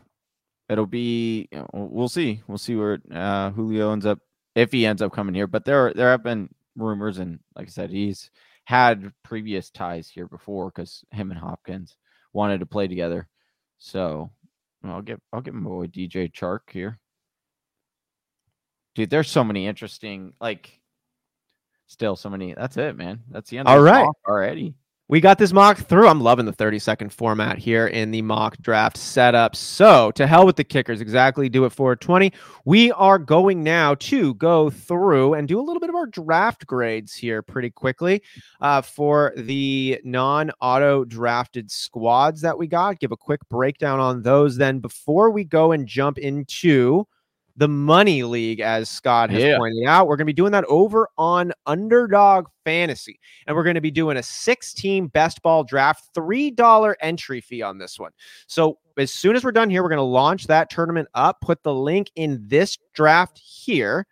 it'll be. You know, we'll see. We'll see where uh, Julio ends up if he ends up coming here. But there, are, there have been rumors, and like I said, he's had previous ties here before because him and Hopkins wanted to play together. So I'll get, I'll get my boy D J Chark here, dude. There's so many interesting like. still so many. That's it, man. That's the end. All right. Already. We got this mock through. I'm loving the thirty-second format here in the mock draft setup. So to hell with the kickers. Exactly. Do it for twenty. We are going now to go through and do a little bit of our draft grades here pretty quickly uh, for the non-auto drafted squads that we got. Give a quick breakdown on those then before we go and jump into the money league, as Scott has yeah. pointed out. We're going to be doing that over on Underdog Fantasy, and we're going to be doing a six-team best ball draft, three dollars entry fee on this one. So as soon as we're done here, we're going to launch that tournament up, put the link in this draft here,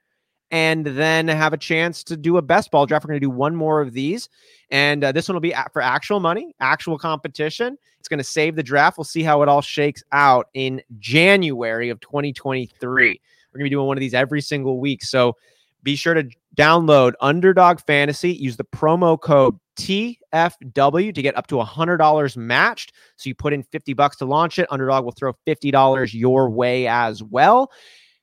and then have a chance to do a best ball draft. We're going to do one more of these, and uh, this one will be for actual money, actual competition. It's going to save the draft. We'll see how it all shakes out in January of twenty twenty-three. We're going to be doing one of these every single week. So be sure to download Underdog Fantasy. Use the promo code T F W to get up to one hundred dollars matched. So you put in fifty bucks to launch it. Underdog will throw fifty dollars your way as well.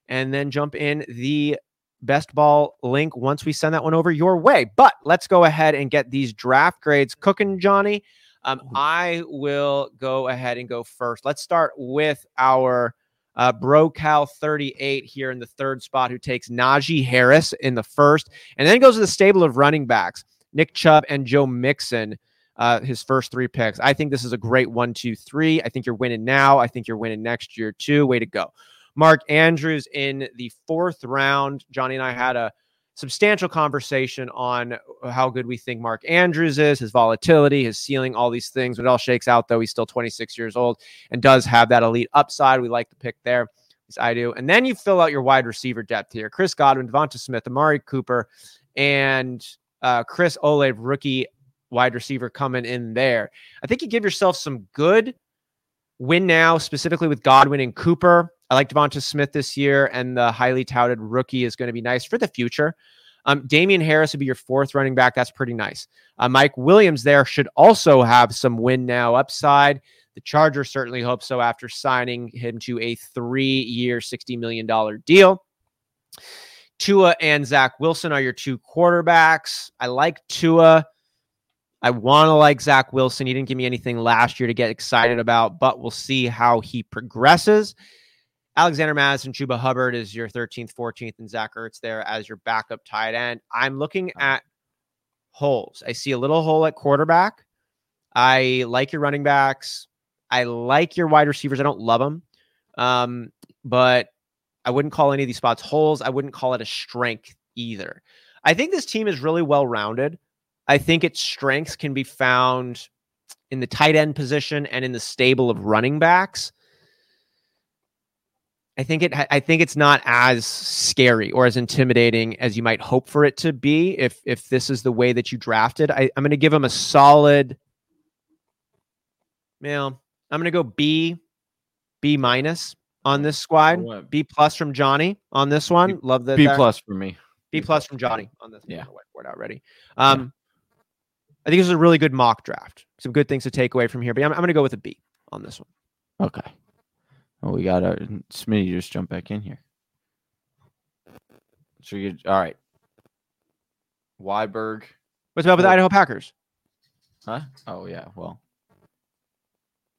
And then jump in the best ball link once we send that one over your way. But let's go ahead and get these draft grades cooking, Johnny. Um, I will go ahead and go first. Let's start with our Uh, BroCal thirty-eight here in the third spot, who takes Najee Harris in the first, and then goes to the stable of running backs, Nick Chubb and Joe Mixon, uh, his first three picks. I think this is a great one, two, three. I think you're winning now. I think you're winning next year too. Way to go. Mark Andrews in the fourth round. Johnny and I had a substantial conversation on how good we think Mark Andrews is, his volatility, his ceiling, all these things. When it all shakes out, though, he's still twenty-six years old and does have that elite upside. We like the pick there. At least I do. And then you fill out your wide receiver depth here. Chris Godwin, Devonta Smith, Amari Cooper, and uh, Chris Olave, rookie wide receiver coming in there. I think you give yourself some good win now, specifically with Godwin and Cooper. I like Devonta Smith this year, and the highly touted rookie is going to be nice for the future. Um, Damian Harris would be your fourth running back. That's pretty nice. Uh, Mike Williams there should also have some win now upside. The Chargers certainly hope so after signing him to a three-year, sixty million dollars deal. Tua and Zach Wilson are your two quarterbacks. I like Tua. I want to like Zach Wilson. He didn't give me anything last year to get excited about, but we'll see how he progresses. Alexander Madison, Chuba Hubbard is your thirteenth, fourteenth, and Zach Ertz there as your backup tight end. I'm looking at holes. I see a little hole at quarterback. I like your running backs. I like your wide receivers. I don't love them, um, but I wouldn't call any of these spots holes. I wouldn't call it a strength either. I think this team is really well-rounded. I think its strengths can be found in the tight end position and in the stable of running backs. I think it. I think it's not as scary or as intimidating as you might hope for it to be. If if this is the way that you drafted, I, I'm going to give him a solid. Well, you know, I'm going to go B, B minus on this squad. B plus from Johnny on this one. B, Love that. B there. plus from me. B plus from Johnny on this. Yeah, whiteboard already. Um, I think this is a really good mock draft. Some good things to take away from here. But I'm I'm going to go with a B on this one. Okay. Oh, we got our Smitty just jump back in here. So you all right. Weiberg. What's about with the Idaho Packers? Huh? Oh yeah. Well,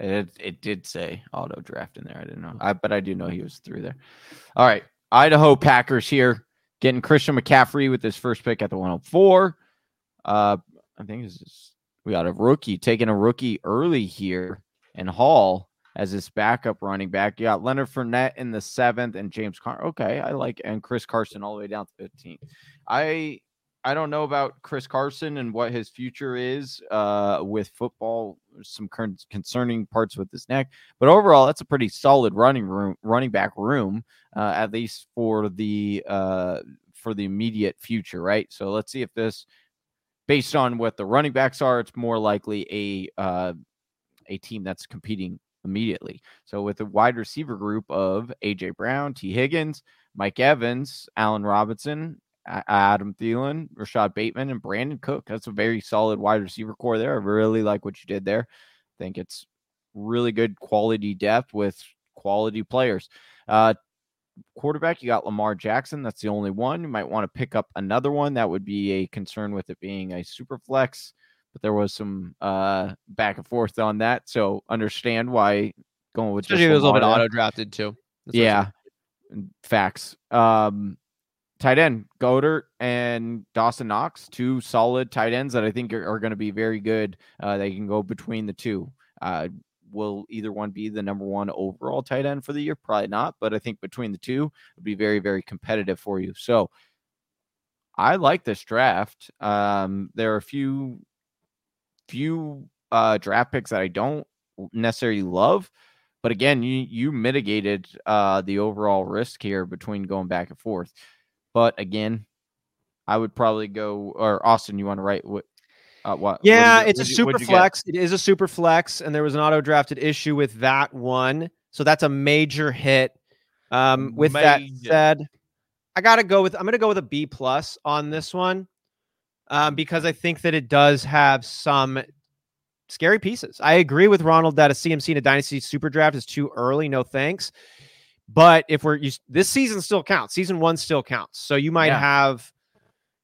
it it did say auto draft in there. I didn't know. I but I do know he was through there. All right. Idaho Packers here. Getting Christian McCaffrey with his first pick at the one oh four. Uh I think this is we got a rookie taking a rookie early here, and Hall as his backup running back. You got Leonard Fournette in the seventh and James Carr. Okay, I like and Chris Carson all the way down to fifteenth. I I don't know about Chris Carson and what his future is uh, with football. Some concerning parts with his neck, but overall, that's a pretty solid running room, running back room, uh, at least for the uh, for the immediate future, right? So let's see if this, based on what the running backs are, it's more likely a uh, a team that's competing immediately. So with a wide receiver group of A J Brown, T Higgins, Mike Evans, Allen Robinson, Adam Thielen, Rashad Bateman, and Brandon Cook. That's a very solid wide receiver core there. I really like what you did there. I think it's really good quality depth with quality players. Uh, quarterback, you got Lamar Jackson. That's the only one. You might want to pick up another one. That would be a concern with it being a super flex, but there was some uh, back and forth on that. So understand why going with just Lamar. It was a little bit auto drafted too. That's yeah. Facts. Um, tight end, Goedert and Dawson Knox, two solid tight ends that I think are, are going to be very good. Uh, they can go between the two. Uh, will either one be the number one overall tight end for the year? Probably not, but I think between the two, it'll be very, very competitive for you. So I like this draft. Um, there are a few, few uh, draft picks that I don't necessarily love. But again, you you mitigated uh, the overall risk here between going back and forth. But again, I would probably go or Austin. You want to write what? Uh, what yeah, what, it's what, a super flex. It is a super flex, and there was an auto drafted issue with that one, so that's a major hit. Um, with major. that said, I gotta go with I'm gonna go with a B plus on this one, um, because I think that it does have some scary pieces. I agree with Ronald that a C M C and a dynasty super draft is too early. No thanks. But if we're used, this season still counts. Season one still counts. So you might yeah. have,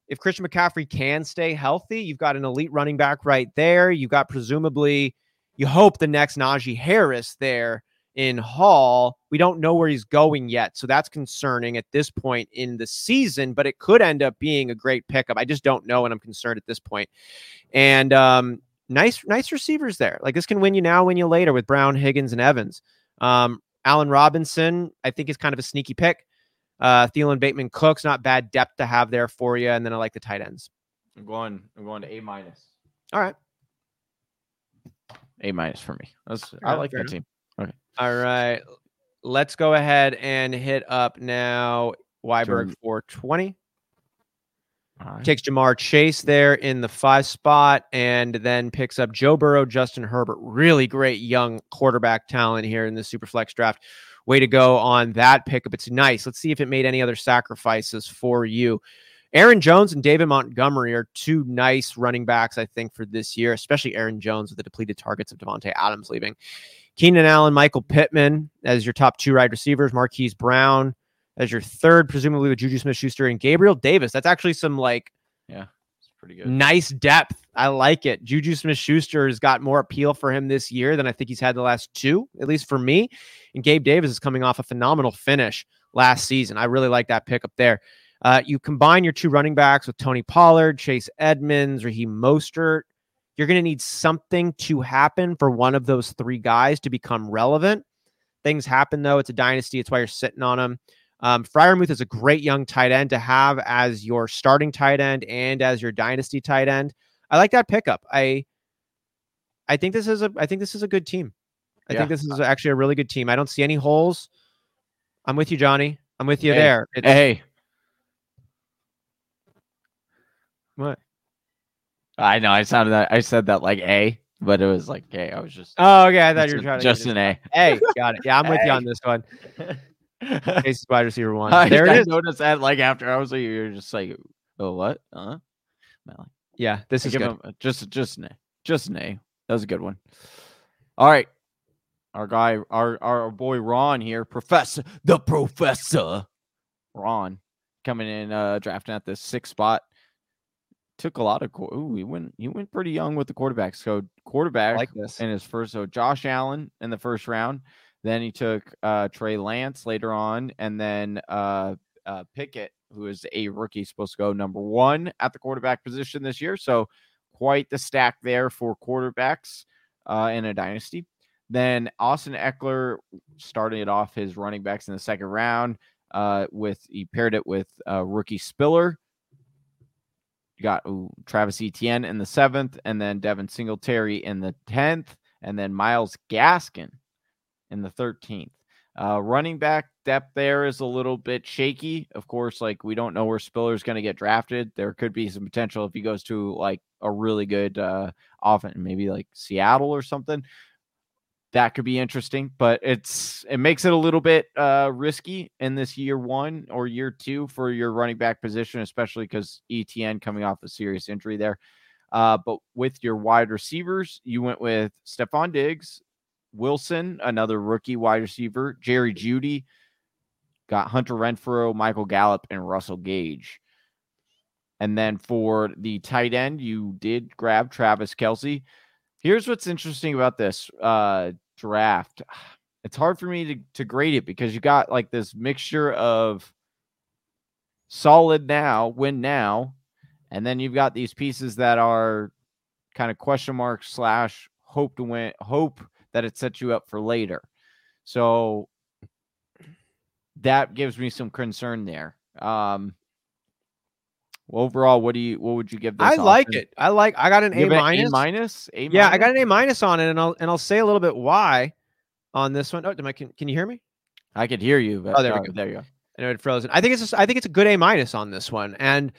if Christian McCaffrey can stay healthy, you've got an elite running back right there. You've got presumably, you hope the next Najee Harris there in Hall. We don't know where he's going yet. So that's concerning at this point in the season, but it could end up being a great pickup. I just don't know. And I'm concerned at this point. And, um, Nice, nice receivers there. Like this can win you now, win you later with Brown, Higgins, and Evans. Um, Allen Robinson, I think, is kind of a sneaky pick. Uh, Thielen, Bateman, Cook's not bad depth to have there for you. And then I like the tight ends. I'm going. I'm going to A minus. All right. A minus for me. That's, I like that team. Okay. All right. Let's go ahead and hit up now Weiberg four twenty. Right. Takes Jamar Chase there in the five spot and then picks up Joe Burrow, Justin Herbert. Really great young quarterback talent here in the Superflex draft. Way to go on that pickup. It's nice. Let's see if it made any other sacrifices for you. Aaron Jones and David Montgomery are two nice running backs, I think, for this year, especially Aaron Jones with the depleted targets of Devontae Adams leaving. Keenan Allen, Michael Pittman as your top two wide receivers, Marquise Brown as your third, presumably with Juju Smith-Schuster and Gabriel Davis. That's actually some, like, yeah, it's pretty good. Nice depth. I like it. Juju Smith-Schuster has got more appeal for him this year than I think he's had the last two, at least for me. And Gabe Davis is coming off a phenomenal finish last season. I really like that pickup there. Uh, you combine your two running backs with Tony Pollard, Chase Edmonds, Raheem Mostert. You're going to need something to happen for one of those three guys to become relevant. Things happen, though. It's a dynasty. It's why you're sitting on them. Um, Freiermuth is a great young tight end to have as your starting tight end and as your dynasty tight end. I like that pickup. I, I think this is a, I think this is a good team. I yeah. think this is actually a really good team. I don't see any holes. I'm with you, Johnny. I'm with you hey. there. It's, hey, what? I know. I sounded that. I said that like a, but it was like, hey, I was just, oh, okay. I thought you were trying just to just an A. Hey, got it. Yeah. I'm with hey. you on this one. Chase's wide receiver one. I, there it I is. Noticed that like after I was like, you're just like, oh what? Huh? Yeah, this I is good. A, just just nay, just nay. That was a good one. All right, our guy, our our boy Ron here, Professor, the Professor, Ron, coming in uh, drafting at the sixth spot. Took a lot of. Ooh, he went he went pretty young with the quarterbacks. So quarterback like this in his first. So Josh Allen in the first round. Then he took uh, Trey Lance later on, and then uh, uh, Pickett, who is a rookie, supposed to go number one at the quarterback position this year. So quite the stack there for quarterbacks uh, in a dynasty. Then Austin Eckler started off his running backs in the second round. Uh, with he paired it with uh, rookie Spiller. You got ooh, Travis Etienne in the seventh, and then Devin Singletary in the tenth, and then Myles Gaskin in the thirteenth. Uh, running back depth there is a little bit shaky. Of course, like we don't know where Spiller's going to get drafted. There could be some potential if he goes to like a really good uh, offense, maybe like Seattle or something. That could be interesting, but it's it makes it a little bit uh, risky in this year one or year two for your running back position, especially because E T N coming off a serious injury there. Uh, but with your wide receivers, you went with Stefon Diggs, Wilson, another rookie wide receiver, Jerry Jeudy, got Hunter Renfrow, Michael Gallup, and Russell Gage. And then for the tight end, you did grab Travis Kelce. Here's what's interesting about this uh, draft. It's hard for me to, to grade it because you got like this mixture of solid now, win now, and then you've got these pieces that are kind of question mark slash hope to win, hope that it sets you up for later. So that gives me some concern there. Um, overall, what do you what would you give this? I option? like it. I like. I got an you A minus. A minus. A yeah, minus? I got an A minus on it, and I'll and I'll say a little bit why on this one. Oh, am I, can can you hear me? I could hear you. But, oh, there uh, we go. There you go. I know it frozen. I think it's just, I think it's a good A minus on this one, and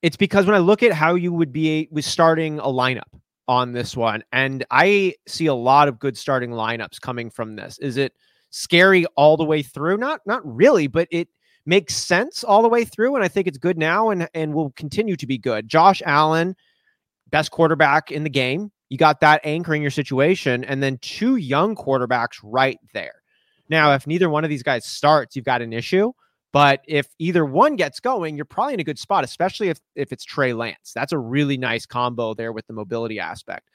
it's because when I look at how you would be with starting a lineup on this one, and I see a lot of good starting lineups coming from this. Is it scary all the way through? Not not really, but it makes sense all the way through, and I think it's good now and, and will continue to be good. Josh Allen, best quarterback in the game. You got that anchoring your situation, and then two young quarterbacks right there. Now, if neither one of these guys starts, you've got an issue. But if either one gets going, you're probably in a good spot, especially if, if it's Trey Lance. That's a really nice combo there with the mobility aspect.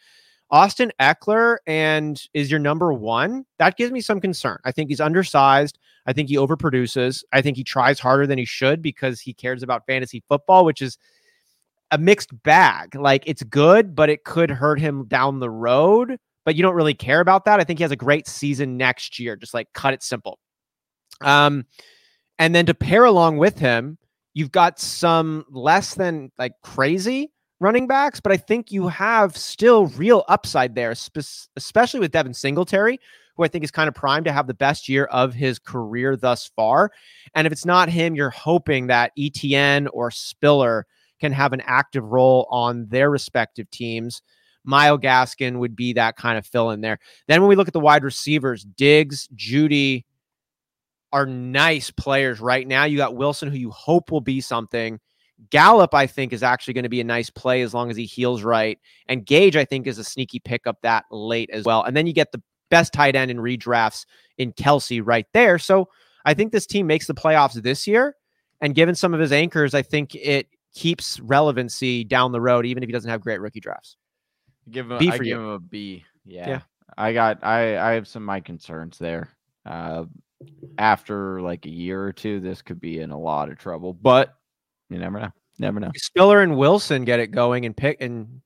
Austin Eckler and is your number one. That gives me some concern. I think he's undersized. I think he overproduces. I think he tries harder than he should because he cares about fantasy football, which is a mixed bag. Like, it's good, but it could hurt him down the road. But you don't really care about that. I think he has a great season next year. Just like cut it simple. Um, and then to pair along with him, you've got some less than like crazy running backs, but I think you have still real upside there, spe- especially with Devin Singletary, who I think is kind of primed to have the best year of his career thus far. And if it's not him, you're hoping that E T N or Spiller can have an active role on their respective teams. Myles Gaskin would be that kind of fill in there. Then when we look at the wide receivers, Diggs, Judy are nice players right now. You got Wilson, who you hope will be something. Gallup, I think, is actually going to be a nice play as long as he heals right. And Gage, I think, is a sneaky pickup that late as well. And then you get the best tight end in redrafts in Kelce right there. So I think this team makes the playoffs this year. And given some of his anchors, I think it keeps relevancy down the road, even if he doesn't have great rookie drafts. Give him, B I give him a B. Yeah. yeah. I got, I, I have some of my concerns there. Uh, after like a year or two, this could be in a lot of trouble, but you never know. Never know. Spiller and Wilson get it going and pick and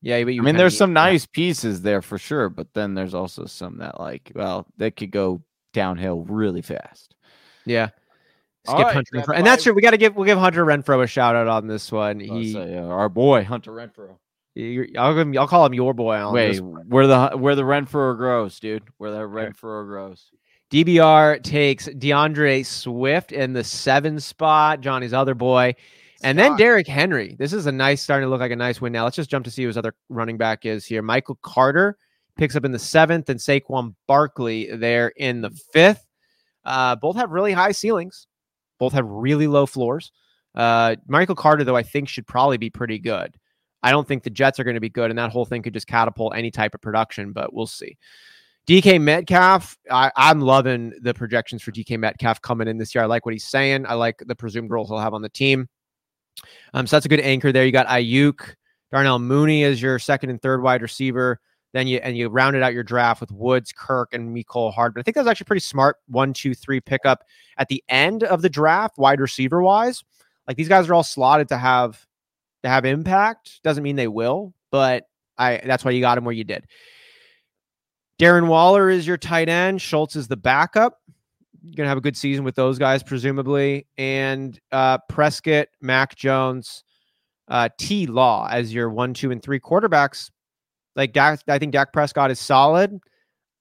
yeah. But you I mean, there's some nice pieces there for sure, but then there's also some that like, well, that could go downhill really fast. Yeah. Skip right, Hunter that's and that's true. We got to give, we'll give Hunter Renfrow a shout out on this one. He, say, uh, our boy, Hunter Renfrow. You're, I'll, I'll call him your boy. On Wait, where the where the Renfrow grows, dude. Where the Renfrow grows. D B R takes DeAndre Swift in the seven spot, Johnny's other boy, and then Derrick Henry. This is a nice starting to look like a nice win now. Let's just jump to see who his other running back is here. Michael Carter picks up in the seventh, and Saquon Barkley there in the fifth. Uh, both have really high ceilings. Both have really low floors. Uh, Michael Carter, though, I think should probably be pretty good. I don't think the Jets are going to be good, and that whole thing could just catapult any type of production, but we'll see. D K Metcalf, I, I'm loving the projections for D K Metcalf coming in this year. I like what he's saying. I like the presumed roles he'll have on the team. Um, so that's a good anchor there. You got Ayuk, Darnell Mooney as your second and third wide receiver. Then you and you rounded out your draft with Woods, Kirk, and Mecole Hardman. I think that was actually pretty smart one, two, three pickup at the end of the draft, wide receiver wise. Like these guys are all slotted to have. To have impact doesn't mean they will, but I that's why you got him where you did. Darren Waller is your tight end. Schultz is the backup. You're gonna have a good season with those guys, presumably. And uh, Prescott, Mac Jones, uh, T. Law as your one, two, and three quarterbacks. Like Dak, I think Dak Prescott is solid.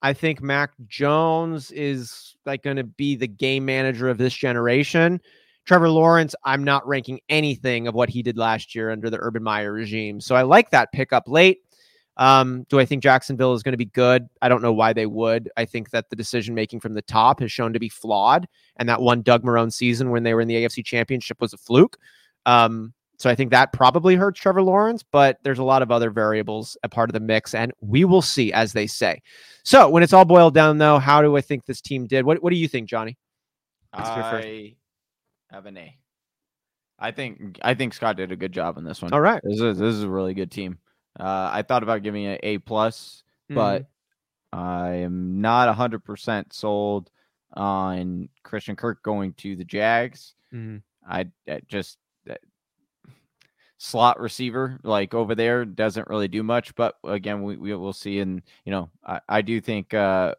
I think Mac Jones is like going to be the game manager of this generation. Trevor Lawrence, I'm not ranking anything of what he did last year under the Urban Meyer regime. So I like that pickup late. Um, do I think Jacksonville is going to be good? I don't know why they would. I think that the decision-making from the top has shown to be flawed. And that one Doug Marrone season when they were in the A F C Championship was a fluke. Um, so I think that probably hurts Trevor Lawrence, but there's a lot of other variables a part of the mix. And we will see, as they say. So when it's all boiled down, though, how do I think this team did? What, what do you think, Johnny? I have an A. I think I think Scott did a good job on this one. All right, this is this is a really good team. Uh, I thought about giving it an A plus, mm. but I am not a hundred percent sold on Christian Kirk going to the Jags. Mm. I, I just that slot receiver like over there doesn't really do much. But again, we we will see. And you know, I I do think uh,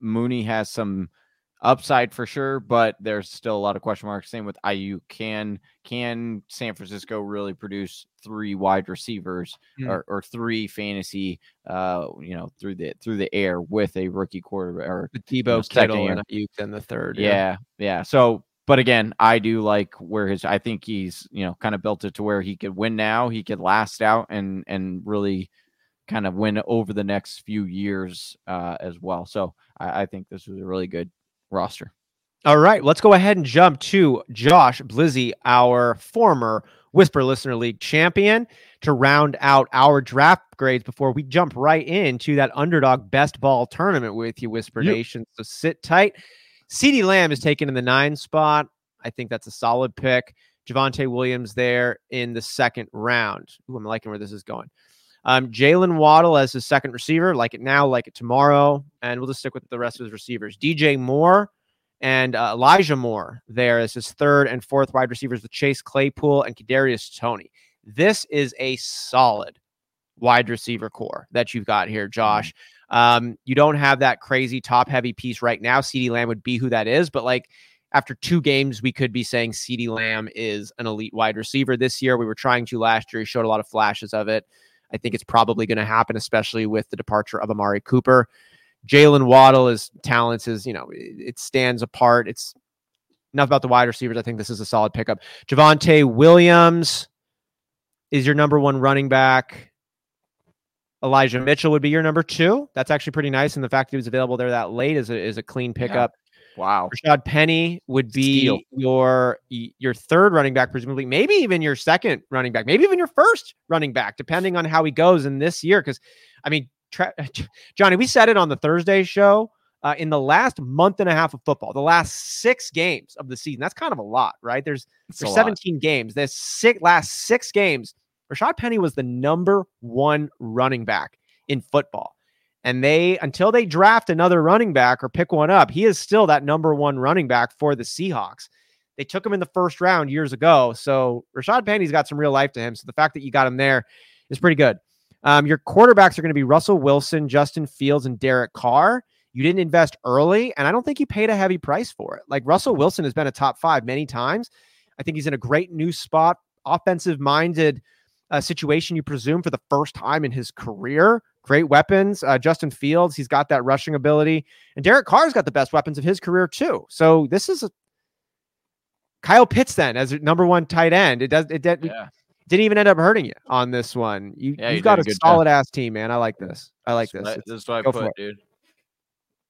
Mooney has some upside for sure, but there's still a lot of question marks. Same with I U. Can can San Francisco really produce three wide receivers mm. or, or three fantasy, uh, you know, through the through the air with a rookie quarterback or the Deebo, Kittle, and I U in the third? Yeah, yeah, yeah. So, but again, I do like where his. I think he's you know kind of built it to where he could win now, he could last out, and and really kind of win over the next few years uh, as well. So I, I think this was a really good roster. All right, let's go ahead and jump to Josh Blizzy, our former Whisper Listener League champion, to round out our draft grades before we jump right into that Underdog Best Ball tournament with you, Whisper yep. Nation. So sit tight. CeeDee Lamb is taken in the nine spot. I think that's a solid pick. Javonte Williams there in the second round. Ooh, I'm liking where this is going. Um, Jalen Waddle as his second receiver, like it now, like it tomorrow, and we'll just stick with the rest of his receivers. D J Moore and uh, Elijah Moore there as his third and fourth wide receivers with Chase Claypool and Kadarius Toney. This is a solid wide receiver core that you've got here, Josh. Um, you don't have that crazy top-heavy piece right now. CeeDee Lamb would be who that is, but like after two games, we could be saying CeeDee Lamb is an elite wide receiver this year. We were trying to last year. He showed a lot of flashes of it. I think it's probably going to happen, especially with the departure of Amari Cooper. Jalen Waddle is talents is, you know, it stands apart. It's enough about the wide receivers. I think this is a solid pickup. Javonte Williams is your number one running back. Elijah Mitchell would be your number two. That's actually pretty nice. And the fact that he was available there that late is a, is a clean pickup. Yeah. Wow. Rashad Penny would be Steal. your your third running back, presumably, maybe even your second running back, maybe even your first running back, depending on how he goes in this year. Because, I mean, tra- Johnny, we said it on the Thursday show. Uh, in the last month and a half of football, the last six games of the season, that's kind of a lot, right? There's, there's seventeen lot. games. This six, last six games, Rashad Penny was the number one running back in football. And they, until they draft another running back or pick one up, he is still that number one running back for the Seahawks. They took him in the first round years ago. So Rashad Penny's got some real life to him. So the fact that you got him there is pretty good. Um, your quarterbacks are going to be Russell Wilson, Justin Fields, and Derek Carr. You didn't invest early, and I don't think you paid a heavy price for it. Like Russell Wilson has been a top five many times. I think he's in a great new spot, offensive-minded uh, situation, you presume, for the first time in his career. Great weapons. Uh, Justin Fields, he's got that rushing ability. And Derek Carr's got the best weapons of his career, too. So this is a... Kyle Pitts, then, as number one tight end. It does. It, did, yeah. it didn't even end up hurting you on this one. You, yeah, you've you got a solid-ass team, man. I like this. I like this. This is what I Go put, dude.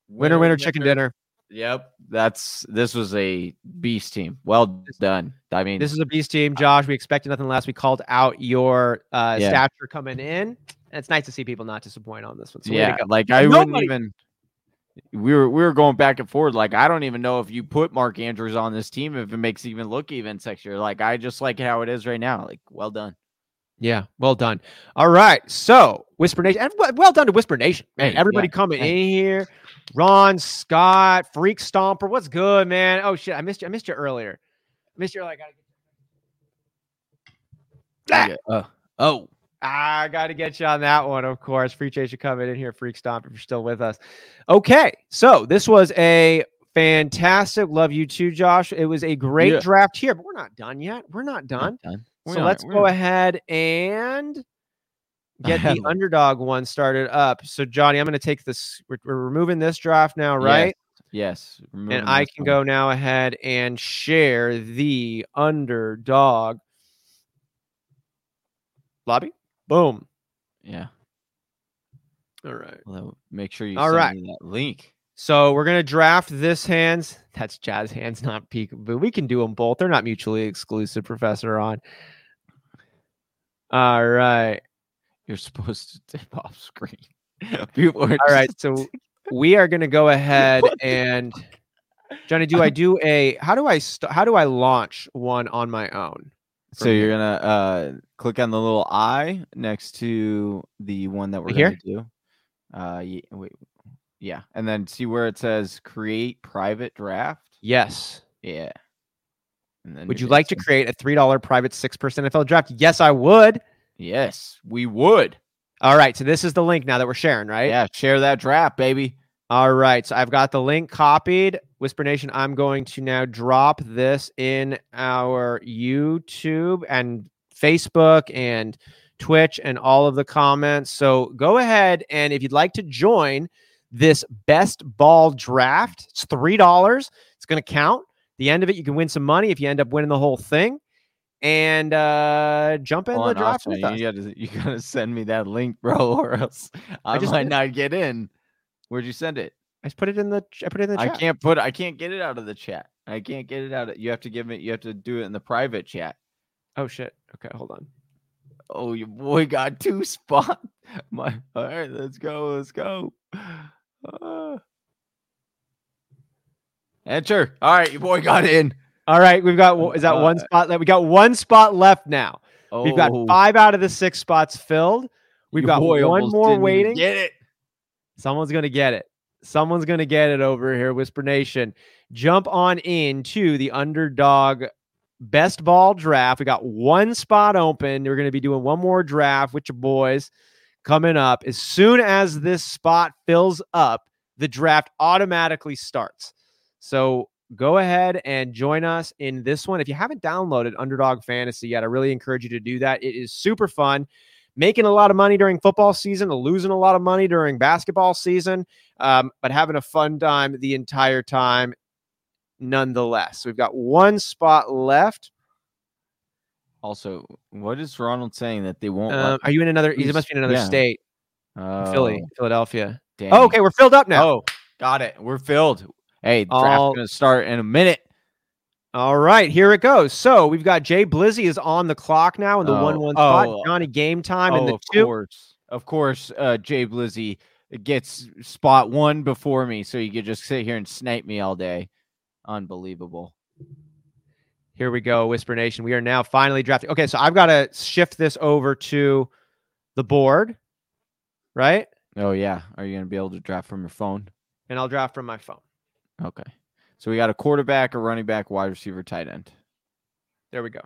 Winner, winner, winner chicken dinner. Yep. That's This was a beast team. Well done. I mean... This is a beast team, Josh. We expected nothing less. We called out your uh, yeah. stature coming in. And it's nice to see people not disappoint on this one. So yeah, like I Nobody. wouldn't even. We were we were going back and forth. Like I don't even know if you put Mark Andrews on this team if it makes even look even sexier. Like I just like how it is right now. Like well done. Yeah, well done. All right, so Whisper Nation. Well done to Whisper Nation. Man, hey, everybody yeah. coming hey. in here. Ron Scott, Freak Stomper. What's good, man? Oh shit, I missed you. I missed you earlier. I missed you earlier. I gotta get. Ah! Uh, oh. I got to get you on that one, of course. Appreciate you coming in here, Freak Stomp, if you're still with us. Okay, so this was a fantastic, love you too, Josh. It was a great yeah. draft here, but we're not done yet. We're not done. Not done. So not, let's go not. ahead and get the underdog one started up. So, Johnny, I'm going to take this. We're, we're removing this draft now, right? Yes. yes and I can one. go now ahead and share the underdog lobby. Boom. Yeah. All right. Well, make sure you All send right. me that link. So we're going to draft this hands. That's Jazz hands, not Peekaboo. We can do them both. They're not mutually exclusive, Professor On. All right. You're supposed to tip off screen. All right. So we are going to go ahead and Johnny, do I do a how do I st- how do I launch one on my own? So me? You're gonna uh, click on the little eye next to the one that we're Here? gonna do. Uh, yeah, wait, yeah, and then see where it says create private draft. Yes. Yeah. And then would you like to create a three dollar private six person N F L draft? Yes, I would. Yes, we would. All right, so this is the link now that we're sharing, right? Yeah, share that draft, baby. All right, so I've got the link copied. Whisper Nation, I'm going to now drop this in our YouTube and Facebook and Twitch and all of the comments. So go ahead, and if you'd like to join this best ball draft, it's three dollars. It's going to count. The end of it, you can win some money if you end up winning the whole thing. And uh, jump in the draft with us. You gotta, you gotta send me that link, bro, or else I, I just might not get in. Where'd you send it? I just put it in the. I put it in the. Chat. I can't put. I can't get it out of the chat. I can't get it out. Of, you have to give it. You have to do it in the private chat. Oh shit. Okay, hold on. Oh, your boy got two spots. My all right. Let's go. Let's go. Uh, enter. All right, your boy got in. All right, we've got. Is that one spot left? We got one spot left now. Oh. We've got five out of the six spots filled. We've your got one more waiting. Get it. Someone's gonna get it. Someone's going to get it over here, Whisper Nation. Jump on in to the Underdog Best Ball Draft. We got one spot open. We're going to be doing one more draft with your boys coming up. As soon as this spot fills up, the draft automatically starts. So go ahead and join us in this one. If you haven't downloaded Underdog Fantasy yet, I really encourage you to do that. It is super fun. Making a lot of money during football season, losing a lot of money during basketball season, um, but having a fun time the entire time nonetheless. So we've got one spot left. Also, what is Ronald saying that they won't? Uh, are you in another? He must be in another yeah. state. Uh, Philly, Philadelphia. Oh, okay, we're filled up now. Oh, got it. We're filled. Hey, the draft's going to start in a minute. All right, here it goes. So we've got Jay Blizzy is on the clock now in the oh, one one spot. Oh, Johnny Game Time in oh, the of two. Course. Of course, uh, Jay Blizzy gets spot one before me, so you could just sit here and snipe me all day. Unbelievable. Here we go, Whisper Nation. We are now finally drafting. Okay, so I've got to shift this over to the board, right? Oh, yeah. Are you going to be able to draft from your phone? And I'll draft from my phone. Okay. So we got a quarterback, a running back, wide receiver, tight end. There we go.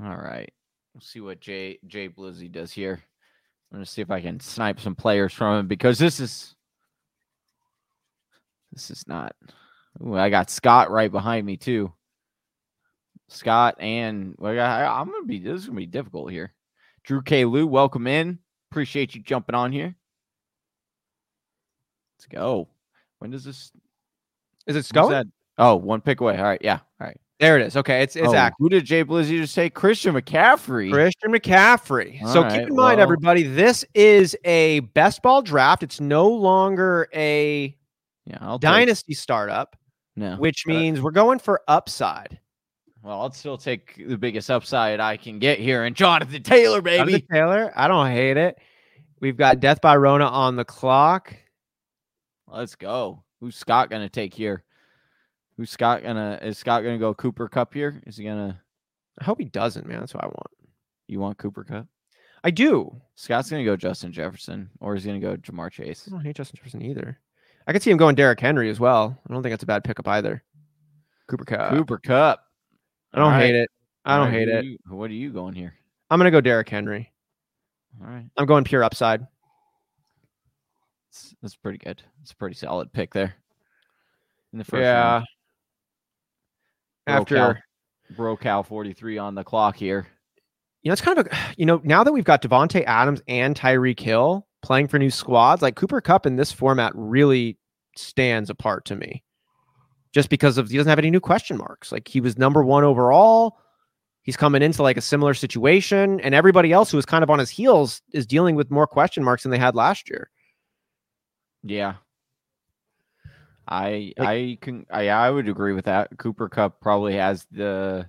All right. We'll see what Jay, Jay Blizzy does here. I'm going to see if I can snipe some players from him because this is this is not. Ooh, I got Scott right behind me too. Scott and well, I, I'm going to be this is going to be difficult here. Drew K. Lou, welcome in. Appreciate you jumping on here. Let's go. When does this? Is it going? Oh, one pick away. All right. Yeah. All right. There it is. Okay. It's it's oh, accurate. Who did Jay Blizzy just say? Christian McCaffrey. Christian McCaffrey. All so right, keep in well. mind, everybody, this is a best ball draft. It's no longer a yeah, I'll dynasty take... startup, no, which means we're going for upside. Well, I'll still take the biggest upside I can get here. And Jonathan Taylor, baby. Jonathan Taylor. I don't hate it. We've got Death by Rona on the clock. Let's go. Who's Scott going to take here? Who's Scott going to... Is Scott going to go Cooper Cup here? Is he going to... I hope he doesn't, man. That's what I want. You want Cooper Cup? I do. Scott's going to go Justin Jefferson, or is he going to go Jamar Chase? I don't hate Justin Jefferson either. I could see him going Derrick Henry as well. I don't think that's a bad pickup either. Cooper Cup. Cooper Cup. I don't All hate right. it. I don't right, hate it. You, what are you going here? I'm going to go Derrick Henry. All right. I'm going pure upside. That's pretty good. It's a pretty solid pick there. In the first yeah. round. After Brocal forty-three on the clock here. You know, it's kind of a, you know, now that we've got Devontae Adams and Tyreek Hill playing for new squads, like Cooper Kupp in this format really stands apart to me. Just because of he doesn't have any new question marks. Like he was number one overall. He's coming into like a similar situation, and everybody else who is kind of on his heels is dealing with more question marks than they had last year. Yeah, I like, I can I, I would agree with that. Cooper Kupp probably has the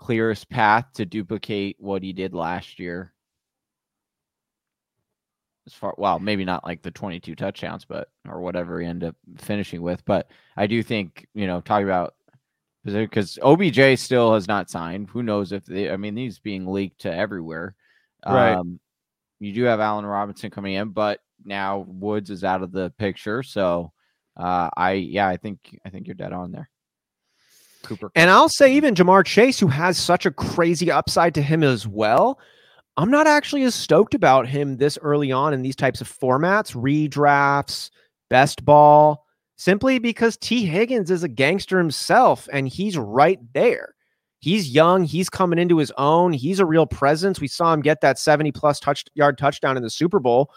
clearest path to duplicate what he did last year. as far, well, maybe not like the twenty-two touchdowns, but, or whatever you end up finishing with. But I do think, you know, talking about, because O B J still has not signed. Who knows if they, I mean, he's being leaked to everywhere. Right. Um, you do have Allen Robinson coming in, but now Woods is out of the picture. So uh, I, yeah, I think, I think you're dead on there. Cooper. And I'll say even Jamar Chase, who has such a crazy upside to him as well. I'm not actually as stoked about him this early on in these types of formats, redrafts, best ball, simply because T. Higgins is a gangster himself and he's right there. He's young. He's coming into his own. He's a real presence. We saw him get that seventy plus touch yard touchdown in the Super Bowl.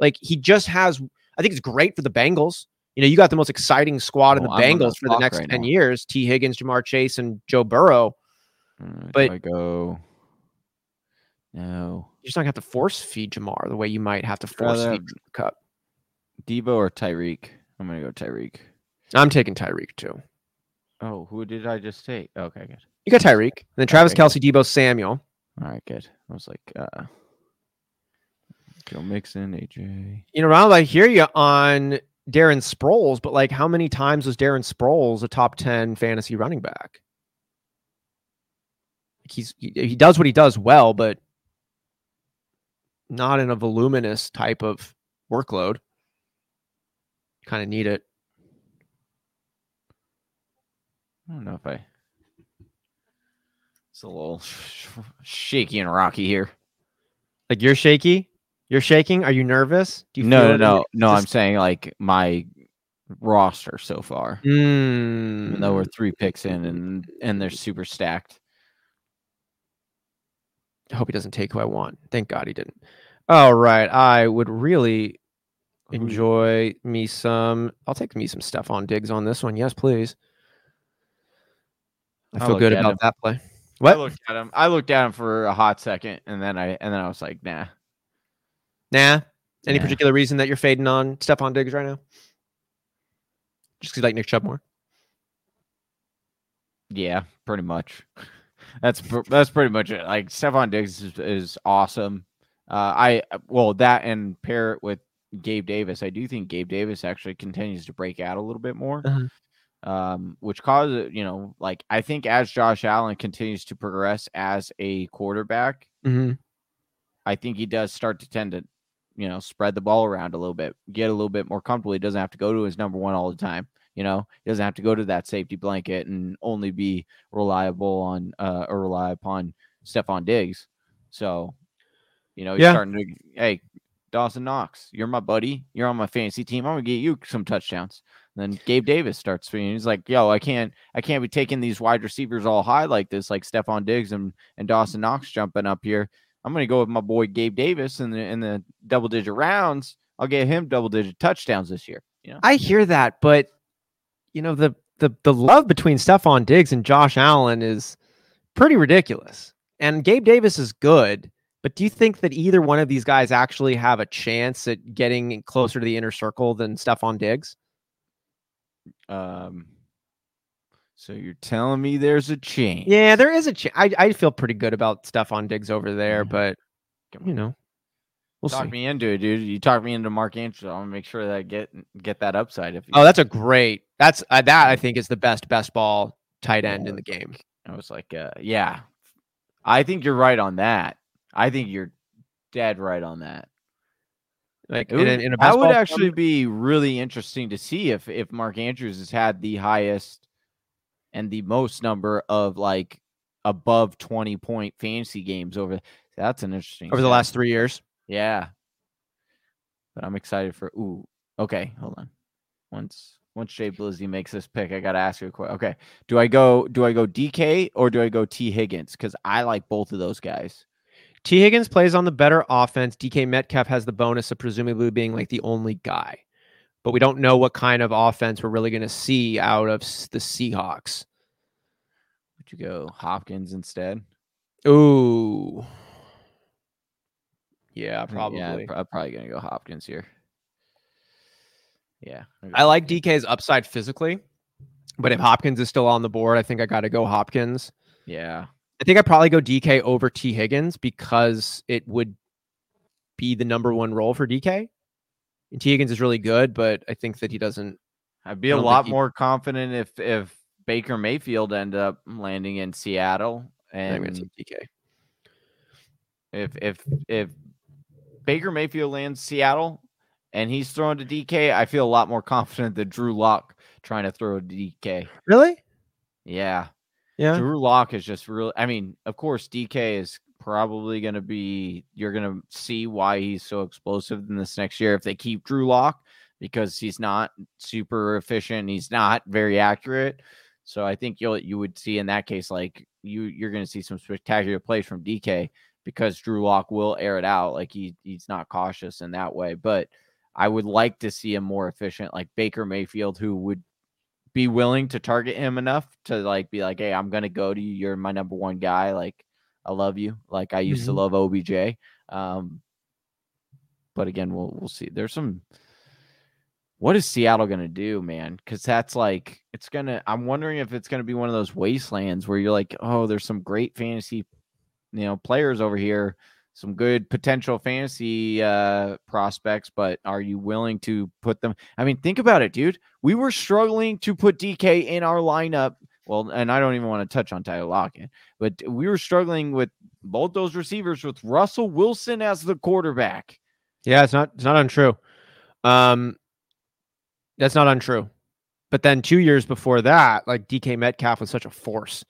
Like, he just has, I think it's great for the Bengals. You know, you got the most exciting squad oh, in the I'm Bengals for the next right ten now. years. T. Higgins, Jamar Chase, and Joe Burrow. Right, but I go. No. You're just not going to have to force feed Jamar the way you might have to force Rather, feed Cup. Deebo or Tyreek? I'm going to go Tyreek. I'm taking Tyreek, too. Oh, who did I just take? Okay, good. You got Tyreek. And then Travis okay, Kelce, Deebo Samuel. All right, good. I was like, uh... Joe Mixon, A J. You know, Ronald, I hear you on Darren Sproles, but like, how many times was Darren Sproles a top ten fantasy running back? He's he, he does what he does well, but not in a voluminous type of workload. You kind of need it. I don't know if I. It's a little sh- shaky and rocky here. Like, you're shaky. You're shaking. Are you nervous? Do you no, feel no, no, no. Just... I'm saying like my roster so far. Mm. Even though we're three picks in, and and they're super stacked. I hope he doesn't take who I want. Thank God he didn't. All right, I would really enjoy me some. I'll take me some Stefon Diggs on this one. Yes, please. I feel good about him. That play. What? I looked at him. I looked at him for a hot second, and then I and then I was like, nah. Nah. Any yeah. particular reason that you're fading on Stefon Diggs right now? Just because you like Nick Chubb more? Yeah, pretty much. That's that's pretty much it. Like, Stefon Diggs is, is awesome. Uh, I well that and pair it with Gabe Davis. I do think Gabe Davis actually continues to break out a little bit more, uh-huh. um, which causes you know like I think as Josh Allen continues to progress as a quarterback, mm-hmm. I think he does start to tend to. You know, spread the ball around a little bit, get a little bit more comfortable. He doesn't have to go to his number one all the time. You know, he doesn't have to go to that safety blanket and only be reliable on uh, or rely upon Stefon Diggs. So, you know, he's yeah. starting to, hey, Dawson Knox, you're my buddy. You're on my fantasy team. I'm going to get you some touchdowns. And then Gabe Davis starts swinging. He's like, yo, I can't, I can't be taking these wide receivers all high like this, like Stefon Diggs and, and Dawson Knox jumping up here. I'm going to go with my boy Gabe Davis in the in the double digit rounds. I'll get him double digit touchdowns this year. You know, I hear that, but you know the the the love between Stefon Diggs and Josh Allen is pretty ridiculous. And Gabe Davis is good, but do you think that either one of these guys actually have a chance at getting closer to the inner circle than Stefon Diggs? Um So you're telling me there's a chance? Yeah, there is a chance. I, I feel pretty good about Stefon Diggs over there, but you know, we'll talk see. me into it, dude. You talk me into Mark Andrews. I'm gonna make sure that I get get that upside. If you oh, that's a great. That's uh, that I think is the best best ball tight end in the game. I was like, uh, yeah, I think you're right on that. I think you're dead right on that. Like would, in a, in a that would actually form? be really interesting to see if if Mark Andrews has had the highest. And the most number of like above twenty point fantasy games over that's an interesting over the last three years. Yeah. But I'm excited for ooh. Okay, hold on. Once once Jay Blizzy makes this pick, I gotta ask you a question. Okay. Do I go do I go D K or do I go T. Higgins? Because I like both of those guys. T. Higgins plays on the better offense. D K Metcalf has the bonus of presumably being like the only guy. But we don't know what kind of offense we're really going to see out of the Seahawks. Would you go Hopkins instead? Ooh. Yeah, probably. Yeah, I'm probably going to go Hopkins here. Yeah. I like D K's upside physically, but if Hopkins is still on the board, I think I got to go Hopkins. Yeah. I think I'd probably go D K over T. Higgins because it would be the number one role for D K. And T. Higgins is really good, but I think that he doesn't. I'd be a lot he, more confident if if Baker Mayfield ended up landing in Seattle, and D K. If if if Baker Mayfield lands Seattle and he's throwing to D K, I feel a lot more confident than Drew Lock trying to throw to D K. Really? Yeah. Yeah. Drew Lock is just real. I mean, of course, D K is probably going to be, you're going to see why he's so explosive in this next year if they keep Drew Lock, because he's not super efficient. He's not very accurate. So I think you'll, you would see in that case, like you, you're going to see some spectacular plays from D K because Drew Lock will air it out. Like he he's not cautious in that way, but I would like to see him more efficient, like Baker Mayfield, who would be willing to target him enough to like, be like, hey, I'm going to go to you. You're my number one guy. Like, I love you. Like I used mm-hmm. to love O B J. Um, but again, we'll, we'll see. There's some, what is Seattle going to do, man? Cause that's like, it's going to, I'm wondering if it's going to be one of those wastelands where you're like, oh, there's some great fantasy, you know, players over here, some good potential fantasy uh, prospects, but are you willing to put them? I mean, think about it, dude. We were struggling to put D K in our lineup. Well, and I don't even want to touch on Tyler Lockett, but we were struggling with both those receivers with Russell Wilson as the quarterback. Yeah, it's not, it's not untrue. Um, that's not untrue. But then two years before that, like D K Metcalf was such a force.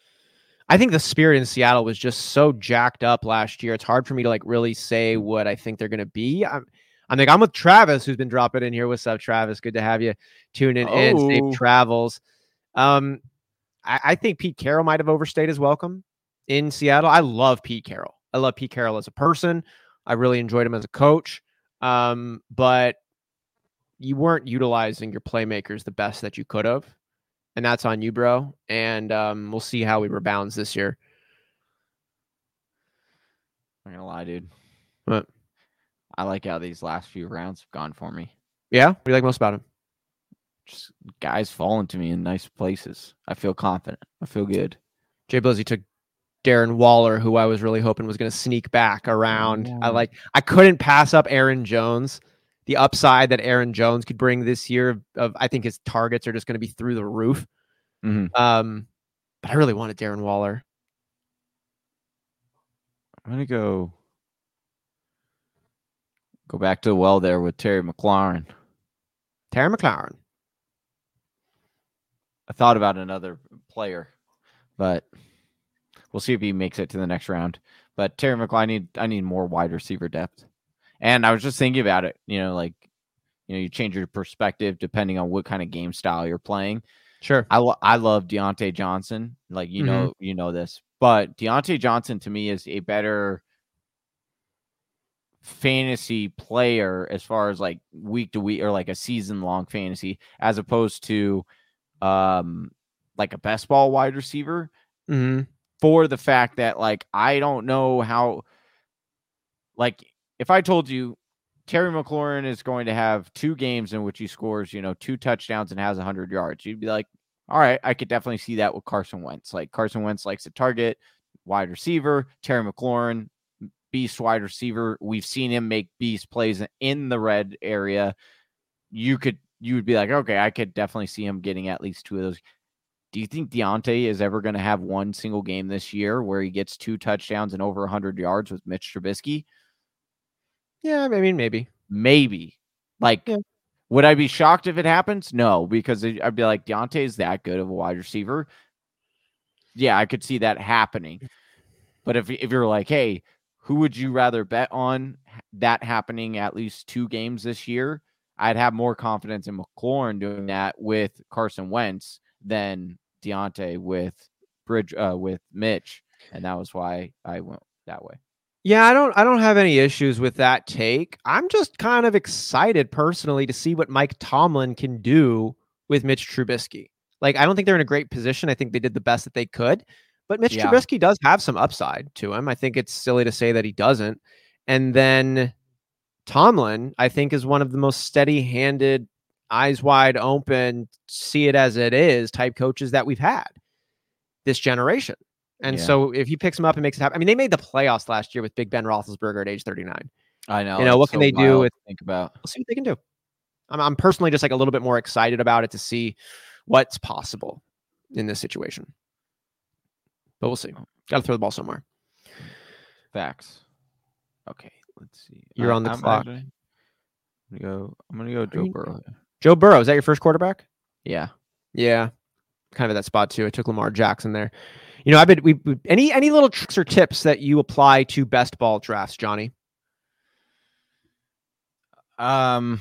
I think the spirit in Seattle was just so jacked up last year. It's hard for me to like really say what I think they're going to be. I'm, I'm like, I'm with Travis, who's been dropping in here. What's up, Travis? Good to have you tune in. Oh. And safe travels. Um, I, I think Pete Carroll might've overstayed his welcome in Seattle. I love Pete Carroll. I love Pete Carroll as a person. I really enjoyed him as a coach. Um, but you weren't utilizing your playmakers the best that you could have. And that's on you, bro. And um, we'll see how we rebound this year. I'm not going to lie, dude. What? I like how these last few rounds have gone for me. Yeah? What do you like most about them? Just guys falling to me in nice places. I feel confident. I feel good. Jay Blizzy took Darren Waller, who I was really hoping was going to sneak back around. Yeah. I like. I couldn't pass up Aaron Jones. The upside that Aaron Jones could bring this year of, of I think his targets are just going to be through the roof. Mm-hmm. Um, but I really wanted Darren Waller. I'm going to go. Go back to the well there with Terry McLaurin. Terry McLaurin. I thought about another player, but we'll see if he makes it to the next round. But Terry McLaurin, I need, I need more wide receiver depth. And I was just thinking about it, you know, like, you know, you change your perspective depending on what kind of game style you're playing. Sure. I, lo- I love Deontay Johnson. Like, you mm-hmm. know, you know this, but Deontay Johnson to me is a better fantasy player as far as like week to week or like a season long fantasy, as opposed to um, like a best ball wide receiver mm-hmm. for the fact that like, I don't know how, like, if I told you Terry McLaurin is going to have two games in which he scores, you know, two touchdowns and has one hundred yards, you'd be like, all right, I could definitely see that with Carson Wentz. Like Carson Wentz likes to target wide receiver, Terry McLaurin, beast wide receiver. We've seen him make beast plays in the red area. You could, you would be like, okay, I could definitely see him getting at least two of those. Do you think Deontay is ever going to have one single game this year where he gets two touchdowns and over one hundred yards with Mitch Trubisky? Yeah, I mean, maybe. Maybe. Like, yeah. Would I be shocked if it happens? No, because I'd be like, Deontay is that good of a wide receiver. Yeah, I could see that happening. But if if you're like, hey, who would you rather bet on that happening at least two games this year? I'd have more confidence in McLaurin doing that with Carson Wentz than Deontay with Bridge uh, with Mitch. And that was why I went that way. Yeah, I don't I don't have any issues with that take. I'm just kind of excited personally to see what Mike Tomlin can do with Mitch Trubisky. Like, I don't think they're in a great position. I think they did the best that they could. But Mitch yeah. Trubisky does have some upside to him. I think it's silly to say that he doesn't. And then Tomlin, I think, is one of the most steady-handed, eyes wide open, see it as it is type coaches that we've had this generation. And yeah. so if he picks him up and makes it happen, I mean, they made the playoffs last year with Big Ben Roethlisberger at age thirty-nine. I know. You know, what can they do? With, think about. We'll see what they can do. I'm, I'm personally just like a little bit more excited about it to see what's possible in this situation. But we'll see. Got to throw the ball somewhere. Facts. Okay, let's see. You're I, on the I'm clock. Actually, I'm gonna go. I'm gonna go. Joe you, Burrow. Joe Burrow. Is that your first quarterback? Yeah. Yeah. Kind of at that spot too. I took Lamar Jackson there. You know, I've been. We, we any any little tricks or tips that you apply to best ball drafts, Johnny? Um,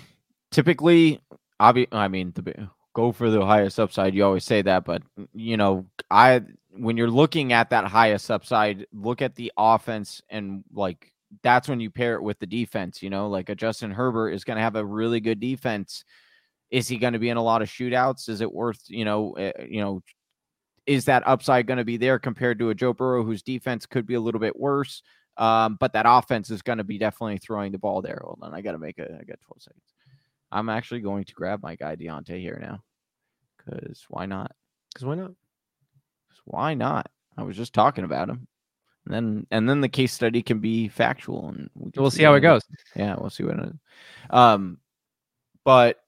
typically, obvi- I mean, the, go for the highest upside. You always say that, but you know, I when you're looking at that highest upside, look at the offense and like that's when you pair it with the defense. You know, like a Justin Herbert is going to have a really good defense. Is he going to be in a lot of shootouts? Is it worth, you know, uh, you know, is that upside going to be there compared to a Joe Burrow whose defense could be a little bit worse? Um, but that offense is going to be definitely throwing the ball there. Hold on. I got to make a, I got twelve seconds. I'm actually going to grab my guy Deontay here now. Cause why not? Cause why not? Cause why not? I was just talking about him. And then, and then the case study can be factual and we we'll see how it goes. Yeah. We'll see what it is. Um, but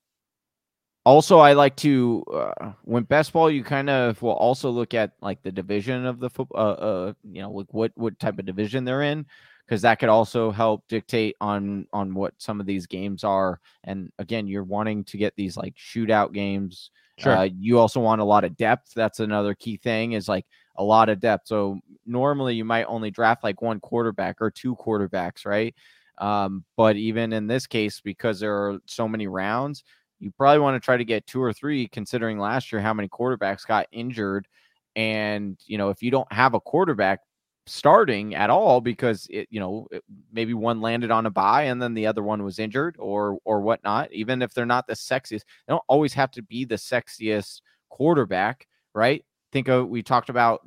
also I like to, uh, when best ball, you kind of will also look at like the division of the football, uh, uh, you know, like what, what type of division they're in. Cause that could also help dictate on, on what some of these games are. And again, you're wanting to get these like shootout games. Sure. Uh, you also want a lot of depth. That's another key thing is like a lot of depth. So normally you might only draft like one quarterback or two quarterbacks. Right. Um, but even in this case, because there are so many rounds, you probably want to try to get two or three considering last year, how many quarterbacks got injured. And, you know, if you don't have a quarterback starting at all, because it, you know, it, maybe one landed on a bye and then the other one was injured or, or whatnot, even if they're not the sexiest, they don't always have to be the sexiest quarterback, right? Think of, we talked about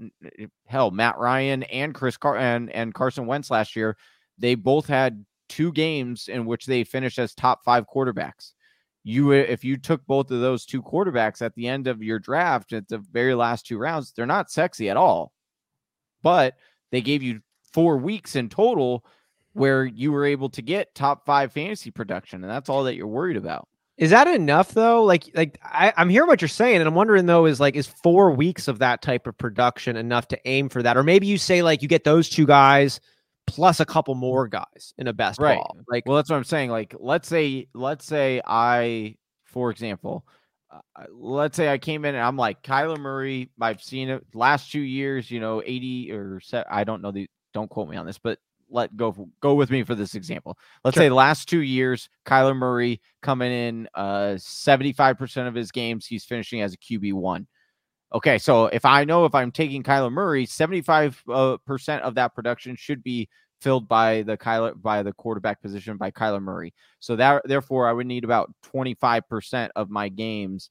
hell, Matt Ryan and Chris Car- and, and Carson Wentz last year. They both had two games in which they finished as top five quarterbacks. You, if you took both of those two quarterbacks at the end of your draft at the very last two rounds, they're not sexy at all, but they gave you four weeks in total where you were able to get top five fantasy production. And that's all that you're worried about. Is that enough though? Like, like I, I'm hearing what you're saying, and I'm wondering though, is like, is four weeks of that type of production enough to aim for that? Or maybe you say like you get those two guys plus a couple more guys in a best right. ball. Like, well, that's what I'm saying. Like, let's say, let's say I, for example, uh, let's say I came in and I'm like Kyler Murray. I've seen it last two years. You know, eighty or seven, I don't know the. Don't quote me on this, but. Let go go with me for this example. Let's sure. say the last two years, Kyler Murray coming in uh seventy-five percent of his games, he's finishing as a Q B one. Okay, so if I know if I'm taking Kyler Murray, seventy-five percent of that production should be filled by the Kyler by the quarterback position by Kyler Murray. So that therefore I would need about twenty-five percent of my games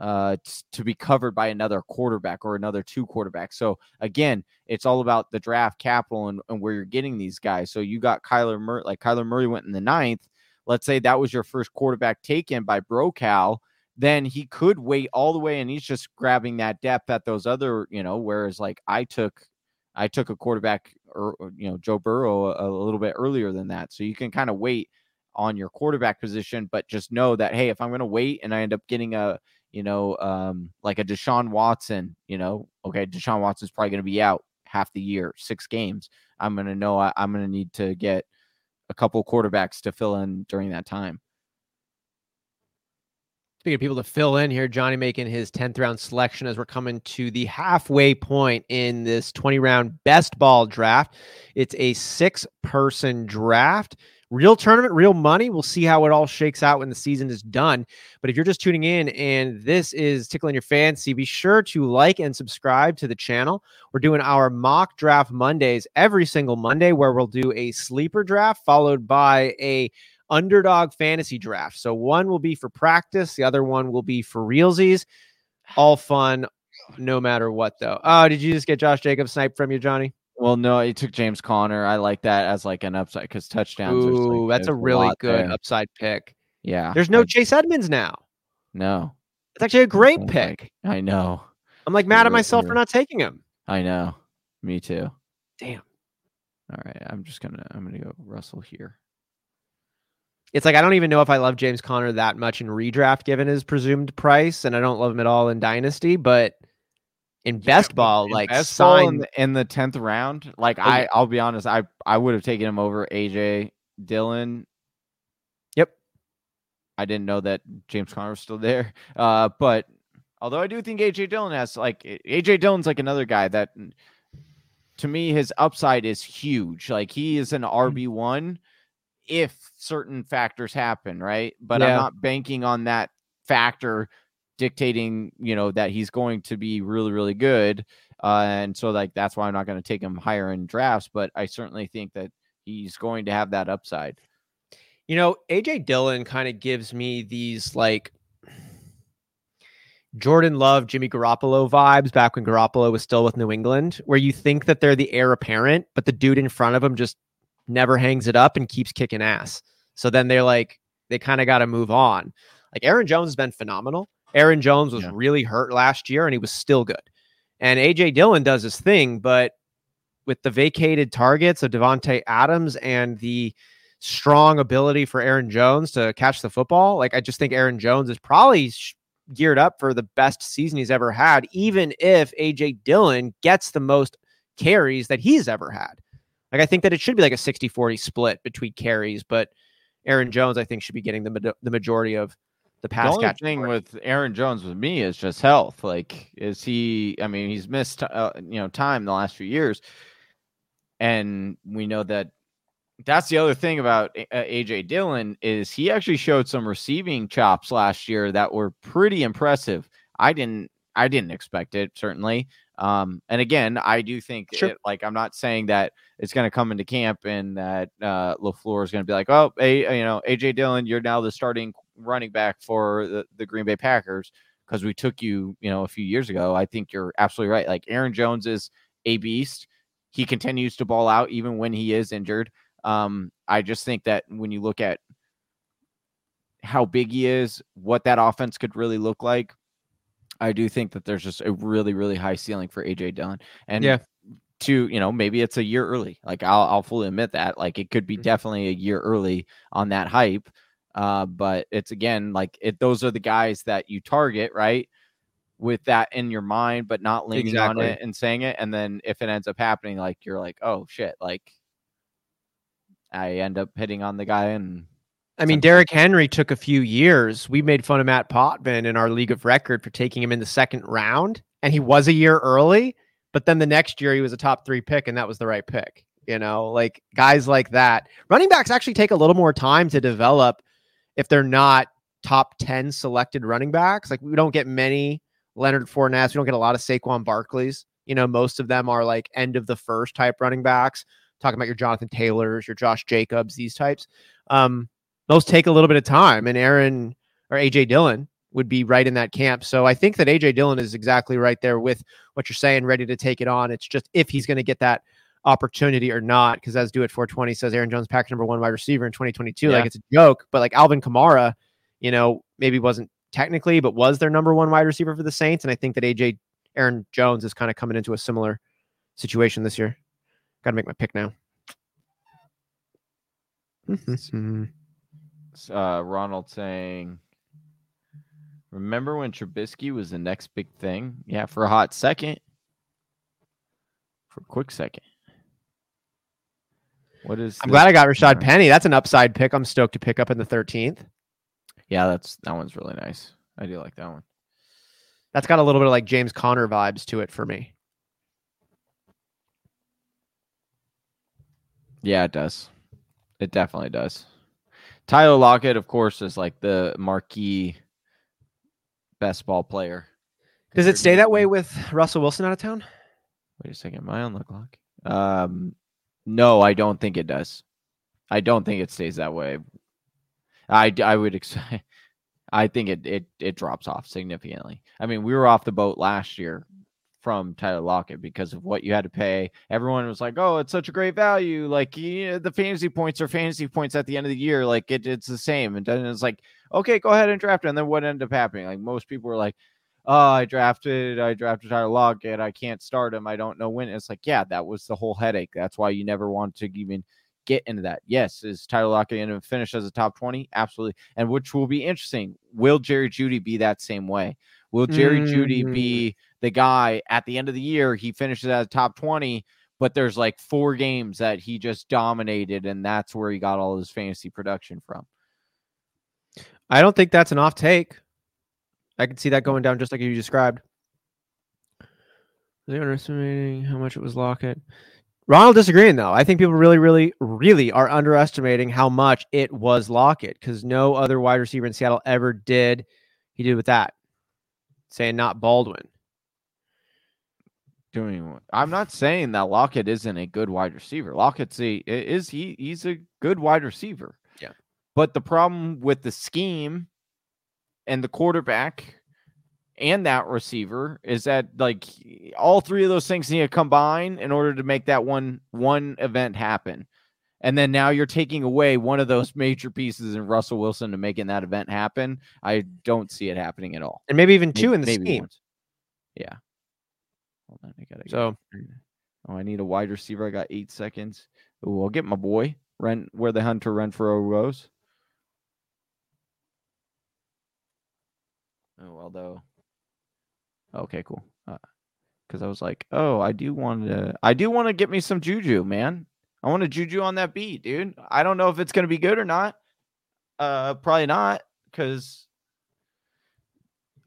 uh t- to be covered by another quarterback or another two quarterbacks. So again, it's all about the draft capital and, and where you're getting these guys. So you got Kyler Murray, like Kyler Murray went in the ninth. Let's say that was your first quarterback taken by Brocal. Then he could wait all the way and he's just grabbing that depth at those other, you know, whereas like I took, I took a quarterback or, or you know, Joe Burrow a, a little bit earlier than that. So you can kind of wait on your quarterback position, but just know that, hey, if I'm going to wait and I end up getting a, you know, um, like a Deshaun Watson, you know, okay, Deshaun Watson's probably going to be out half the year, six games. I'm going to know I, I'm going to need to get a couple quarterbacks to fill in during that time. Speaking of people to fill in here, Johnny making his tenth round selection as we're coming to the halfway point in this twenty round best ball draft. It's a six person draft. Real tournament, real money. We'll see how it all shakes out when the season is done. But if you're just tuning in and this is Tickling Your Fancy, be sure to like and subscribe to the channel. We're doing our mock draft Mondays every single Monday where we'll do a sleeper draft followed by a underdog fantasy draft. So one will be for practice. The other one will be for realsies. All fun, no matter what, though. Oh, did you just get Josh Jacobs sniped from you, Johnny? Well, no, it took James Conner. I like that as like an upside because touchdowns. Ooh, like, that's a really a good there. upside pick. Yeah. There's no I, Chase Edmonds now. No. It's actually a great I'm pick. Like, I know. I'm like mad at myself for not taking him. I know. Me too. Damn. All right. I'm just going to, I'm going to go Russell here. it's like, I don't even know if I love James Conner that much in redraft given his presumed price. And I don't love him at all in dynasty, but in best yeah, ball, in like best sign ball in, the, in the tenth round, like I, I'll be honest, I, I would have taken him over A J Dillon. Yep. I didn't know that James Conner was still there. Uh, but although I do think A J Dillon has like A J Dillon's like another guy that to me, his upside is huge. Like he is an R B one. Mm-hmm. If certain factors happen, right? But yeah. I'm not banking on that factor dictating, you know, that he's going to be really, really good. Uh, and so like, that's why I'm not going to take him higher in drafts, but I certainly think that he's going to have that upside. You know, A J Dillon kind of gives me these like Jordan Love, Jimmy Garoppolo vibes back when Garoppolo was still with New England, where you think that they're the heir apparent, but the dude in front of him just never hangs it up and keeps kicking ass. So then they're like, they kind of got to move on. Like Aaron Jones has been phenomenal. Aaron Jones was yeah. really hurt last year and he was still good. And A J Dillon does his thing, but with the vacated targets of Devontae Adams and the strong ability for Aaron Jones to catch the football, like I just think Aaron Jones is probably sh- geared up for the best season he's ever had, even if A J Dillon gets the most carries that he's ever had. Like, I think that it should be like a sixty forty split between carries, but Aaron Jones, I think, should be getting the ma- the majority of the pass catch. The only catch thing party. With Aaron Jones with me is just health. Like, is he, I mean, he's missed, uh, you know, time the last few years. And we know that that's the other thing about A J Dillon is he actually showed some receiving chops last year that were pretty impressive. I didn't, I didn't expect it, certainly. Um, and again, I do think sure. it, like, I'm not saying that it's going to come into camp and that, uh, LaFleur is going to be like, oh, a, you know, A J Dillon, you're now the starting running back for the, the Green Bay Packers. Cause we took you, you know, a few years ago. I think you're absolutely right. Like Aaron Jones is a beast. He continues to ball out even when he is injured. Um, I just think that when you look at how big he is, what that offense could really look like, I do think that there's just a really, really high ceiling for A J Dillon. And yeah. to, you know, maybe it's a year early. Like I'll, I'll fully admit that, like it could be mm-hmm. definitely a year early on that hype. Uh, but it's again, like it, those are the guys that you target, right? With that in your mind, but not leaning exactly. on it and saying it. And then if it ends up happening, like, you're like, oh shit. Like I end up hitting on the guy and, I mean, Derrick Henry took a few years. We made fun of Matt Potvin in our league of record for taking him in the second round, and he was a year early, but then the next year he was a top three pick, and that was the right pick. You know, like guys like that. Running backs actually take a little more time to develop if they're not top ten selected running backs. Like we don't get many Leonard Fournettes. We don't get a lot of Saquon Barkley's. You know, most of them are like end of the first type running backs. Talking about your Jonathan Taylors, your Josh Jacobs, these types. Um, Those take a little bit of time, and Aaron or A J Dillon would be right in that camp. So I think that A J Dillon is exactly right there with what you're saying, ready to take it on. It's just if he's going to get that opportunity or not, because as Do It four twenty says, Aaron Jones packed number one wide receiver in twenty twenty-two. Yeah. Like it's a joke, but like Alvin Kamara, you know, maybe wasn't technically, but was their number one wide receiver for the Saints. And I think that A J Aaron Jones is kind of coming into a similar situation this year. Got to make my pick now. Mm-hmm. Uh, Ronald saying, remember when Trubisky was the next big thing? Yeah, for a hot second. For a quick second. What is I'm this? Glad I got Rashad Penny. That's an upside pick. I'm stoked to pick up in the thirteenth. Yeah, that's that one's really nice. I do like that one. That's got a little bit of like James Conner vibes to it for me. Yeah, it does. It definitely does. Tyler Lockett, of course, is like the marquee best ball player. Does it stay that way with Russell Wilson out of town? Wait a second. Am I on the clock? Um, no, I don't think it does. I don't think it stays that way. I, I would expect, I think it, it, it drops off significantly. I mean, we were off the boat last year from Tyler Lockett because of what you had to pay. Everyone was like, oh, it's such a great value. Like yeah, the fantasy points are fantasy points at the end of the year. Like it, it's the same. And then it's like, okay, go ahead and draft it. And then what ended up happening? Like most people were like, oh, I drafted, I drafted Tyler Lockett. I can't start him. I don't know when. It's like, yeah, that was the whole headache. That's why you never want to even get into that. Yes, is Tyler Lockett going to finish as a top twenty? Absolutely. And which will be interesting. Will Jerry Jeudy be that same way? Will Jerry mm-hmm. Jeudy be the guy at the end of the year? He finishes as a top twenty, but there's like four games that he just dominated, and that's where he got all his fantasy production from. I don't think that's an off take. I can see that going down just like you described. They're underestimating how much it was Lockett. Ronald disagreeing, though. I think people really, really, really are underestimating how much it was Lockett, because no other wide receiver in Seattle ever did. He did with that. Saying not Baldwin. Doing. I'm not saying that Lockett isn't a good wide receiver. Lockett's a, is he? He's a good wide receiver. Yeah. But the problem with the scheme and the quarterback and that receiver is that, like, all three of those things need to combine in order to make that one one event happen. And then now you're taking away one of those major pieces in Russell Wilson to making that event happen. I don't see it happening at all. And maybe even two maybe, in the scheme. Once. Yeah. Hold on, I gotta so, get... oh, I need a wide receiver. I got eight seconds. Ooh, I'll get my boy Ren, where the Hunter Renfrow goes. Oh, although. Okay, cool. Because uh, I was like, oh, I do want to. I do want to get me some Juju, man. I want a Juju on that beat, dude. I don't know if it's going to be good or not. Uh, probably not, because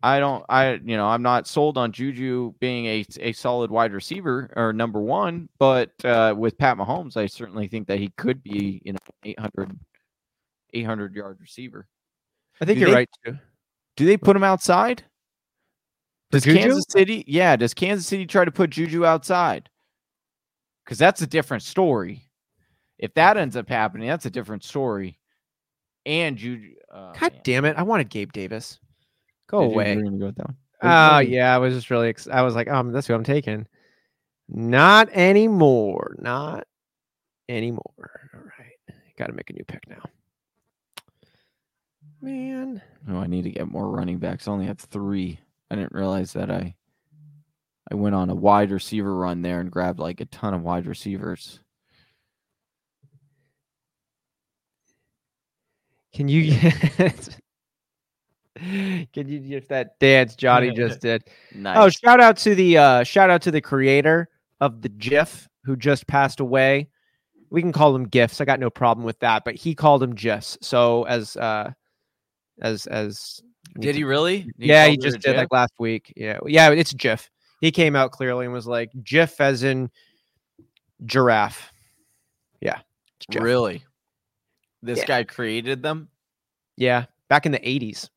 I don't. I you know I'm not sold on Juju being a a solid wide receiver or number one. But uh, with Pat Mahomes, I certainly think that he could be, you know, eight hundred, eight hundred yard receiver. I think do you're they, right too. Do they put him outside? Does Juju? Kansas City, yeah, does Kansas City try to put Juju outside? Because that's a different story. If that ends up happening, that's a different story. And Juju, oh, God man. damn it, I wanted Gabe Davis. Go Did away. Go with that one? Oh yeah, I was just really. Ex- I was like, um, that's who I'm taking. Not anymore. Not anymore. All right, got to make a new pick now. Man. Oh, I need to get more running backs. I only have three. I didn't realize that I I went on a wide receiver run there and grabbed like a ton of wide receivers. Can you get Can you get that dance Johnny just did? Nice. Oh, shout out to the uh, shout out to the creator of the GIF who just passed away. We can call them GIFs. I got no problem with that, but he called them GIFs. So as uh, as as Did he really? He yeah, he just did GIF? Like last week. Yeah, yeah, it's GIF. He came out clearly and was like GIF as in giraffe. Yeah, really? This yeah. guy created them? Yeah, back in the eighties.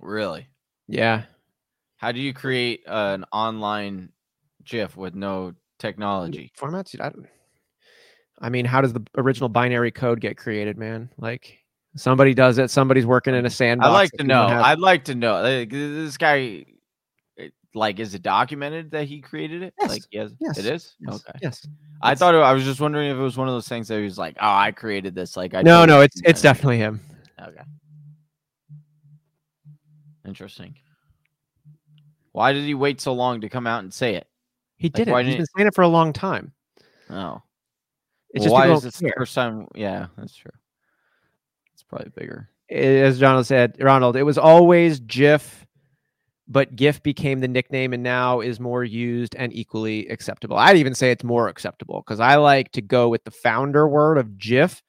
Really? Yeah. How do you create uh, an online GIF with no technology? Formats? I don't. I mean, how does the original binary code get created, man? Like. Somebody does it. Somebody's working in a sandbox. I'd like to know. Has- I'd like to know. Like, this guy, like, is it documented that he created it? Yes. Like, yes, yes. It is? Yes. Okay. Yes. I yes. thought it, I was just wondering if it was one of those things that he was like, oh, I created this. Like, I No, no, it. it's it's definitely him. Okay. Interesting. Why did he wait so long to come out and say it? He did like, it. He's been saying it for a long time. Oh. It's well, just why is this the first time? Yeah, that's true. Probably bigger. As Ronald said, Ronald, it was always GIF, but GIF became the nickname and now is more used and equally acceptable. I'd even say it's more acceptable because I like to go with the founder word of GIF,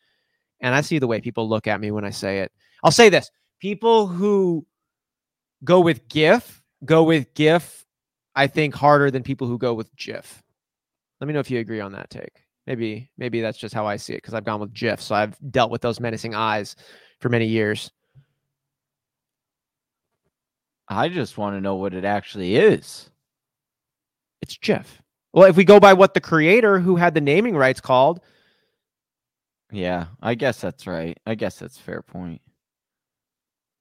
and I see the way people look at me when I say it. I'll say this. People who go with GIF, go with GIF, I think, harder than people who go with GIF. Let me know if you agree on that take. Maybe maybe that's just how I see it because I've gone with GIF, so I've dealt with those menacing eyes for many years. I just want to know what it actually is. It's GIF. Well, if we go by what the creator who had the naming rights called. Yeah, I guess that's right. I guess that's a fair point.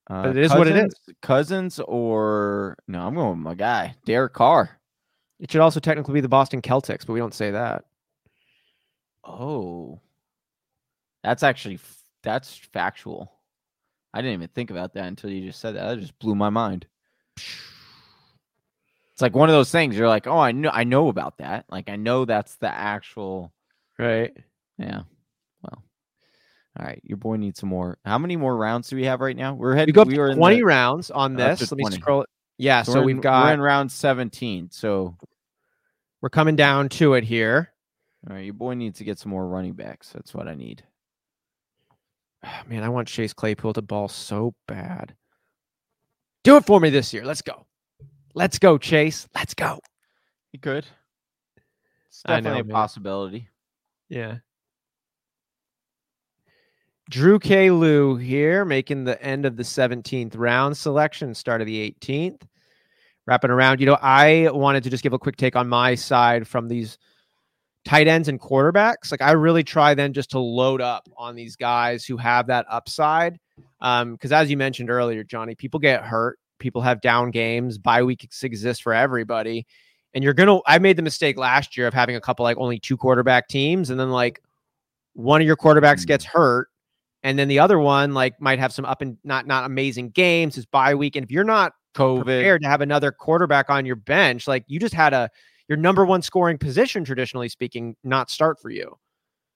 Uh, but it is Cousins, what it is. Cousins or... No, I'm going with my guy, Derek Carr. It should also technically be the Boston Celtics, but we don't say that. Oh, that's actually, that's factual. I didn't even think about that until you just said that. That just blew my mind. It's like one of those things. You're like, oh, I know, I know about that. Like, I know that's the actual. Right. Yeah. Well, all right. Your boy needs some more. How many more rounds do we have right now? We're heading. We go up we to twenty the, rounds on this. Let me twenty. Scroll. Yeah. So, so we've in, got we're in round seventeen. So we're coming down to it here. All right. Your boy needs to get some more running backs. That's what I need. Oh, man, I want Chase Claypool to ball so bad. Do it for me this year. Let's go. Let's go, Chase. Let's go. He could. It's definitely I know, a possibility. Man. Yeah. Drew K. Lou here, making the end of the seventeenth round selection, start of the eighteenth. Wrapping around, you know, I wanted to just give a quick take on my side from these tight ends and quarterbacks. Like, I really try then just to load up on these guys who have that upside. Um, because as you mentioned earlier, Johnny, people get hurt. People have down games. Bye week exists for everybody. And you're going to, I made the mistake last year of having a couple, like only two quarterback teams. And then like one of your quarterbacks gets hurt. And then the other one, like might have some up and not, not amazing games his bye week. And if you're not COVID prepared to have another quarterback on your bench, like you just had a, your number one scoring position, traditionally speaking, not start for you.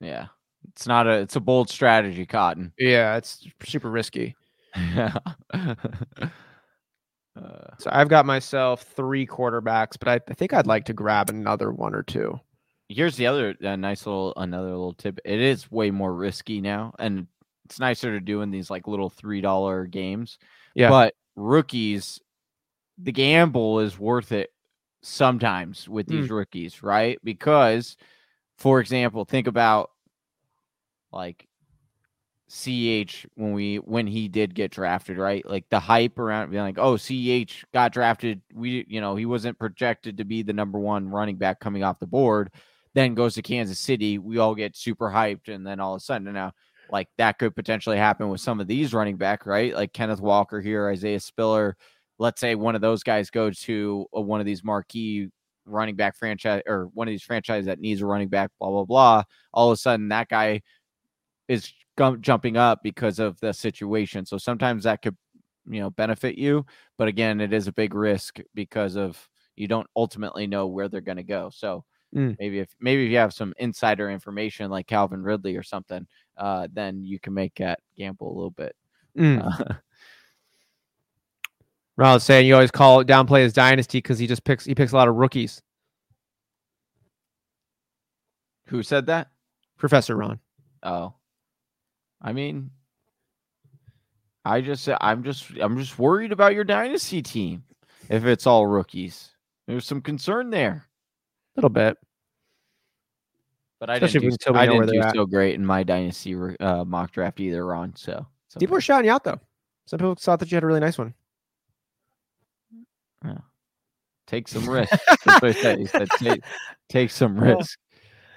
Yeah. It's not a, it's a bold strategy, Cotton. Yeah. It's super risky. Yeah. Uh, so I've got myself three quarterbacks, but I, I think I'd like to grab another one or two. Here's the other uh, nice little, another little tip. It is way more risky now, and it's nicer to do in these like little three dollar games. Yeah. But rookies, the gamble is worth it sometimes with these mm. rookies, right? Because, for example, think about like C H when we when he did get drafted, right? Like the hype around being like, oh, C H got drafted. We, you know, he wasn't projected to be the number one running back coming off the board. Then goes to Kansas City. We all get super hyped, and then all of a sudden, now like that could potentially happen with some of these running back, right? Like Kenneth Walker here, Isaiah Spiller. Let's say one of those guys go to a, one of these marquee running back franchise or one of these franchises that needs a running back. Blah blah blah. All of a sudden, that guy is jumping up because of the situation. So sometimes that could, you know, benefit you, but again, it is a big risk because of, you don't ultimately know where they're going to go. So mm. maybe if, maybe if you have some insider information like Calvin Ridley or something, uh, then you can make that gamble a little bit. Mm. Uh, Ronald's saying you always call downplay his dynasty because he just picks, he picks a lot of rookies. Who said that? Professor Ron. Oh, I mean, I just, I'm just, I'm just worried about your dynasty team. If it's all rookies, there's some concern there. A little bit. But I Especially didn't do, I didn't do so great in my dynasty uh, mock draft either, Ron. So, so people were shouting you out though. Some people thought that you had a really nice one. Yeah. Take some risk. That's what I said. He said take, take some risk.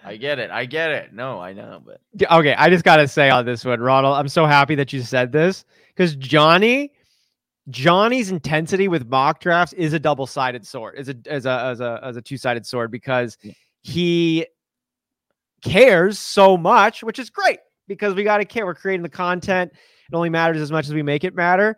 I get it. I get it. No, I know. But okay, I just got to say on this one, Ronald, I'm so happy that you said this because Johnny, Johnny's intensity with mock drafts is a double-sided sword. Is a as a as a as a two-sided sword because he cares so much, which is great because we got to care. We're creating the content. It only matters as much as we make it matter.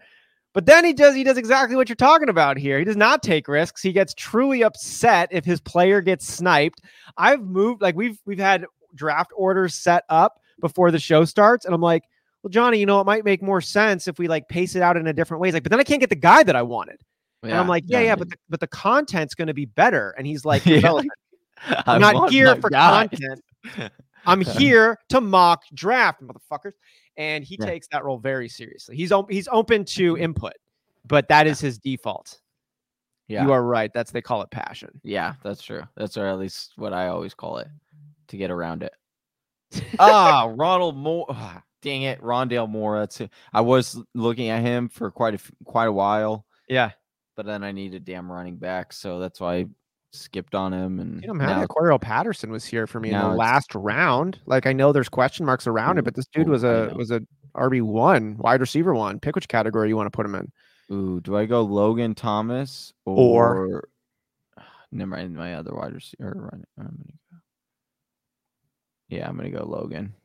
But then he does he does exactly what you're talking about here. He does not take risks. He gets truly upset if his player gets sniped. I've moved like we've we've had draft orders set up before the show starts, and I'm like, well, Johnny, you know, it might make more sense if we like pace it out in a different way. He's like, but then I can't get the guy that I wanted. Yeah, and I'm like, yeah, yeah, yeah but the, but the content's going to be better. And he's like, yeah. I'm I not here for guy. content. I'm here to mock draft, motherfuckers. And he yeah. takes that role very seriously. He's op- he's open to input, but that yeah. is his default. Yeah, you are right. That's they call it passion. Yeah, that's true. That's or at least what I always call it to get around it. Ah, oh, Ronald Moore. Oh, dang it, Rondale Moore. That's it. I was looking at him for quite a quite a while. Yeah, but then I need a damn running back, so that's why I skipped on him. And you know, how Cordero Patterson was here for me in the last round. Like, I know there's question marks around ooh, it, but this dude ooh, was a was a R B one, wide receiver one. Pick which category you want to put him in. Ooh, do I go Logan Thomas or, or... never mind my other wide receiver? I'm gonna go. Yeah, I'm gonna go Logan.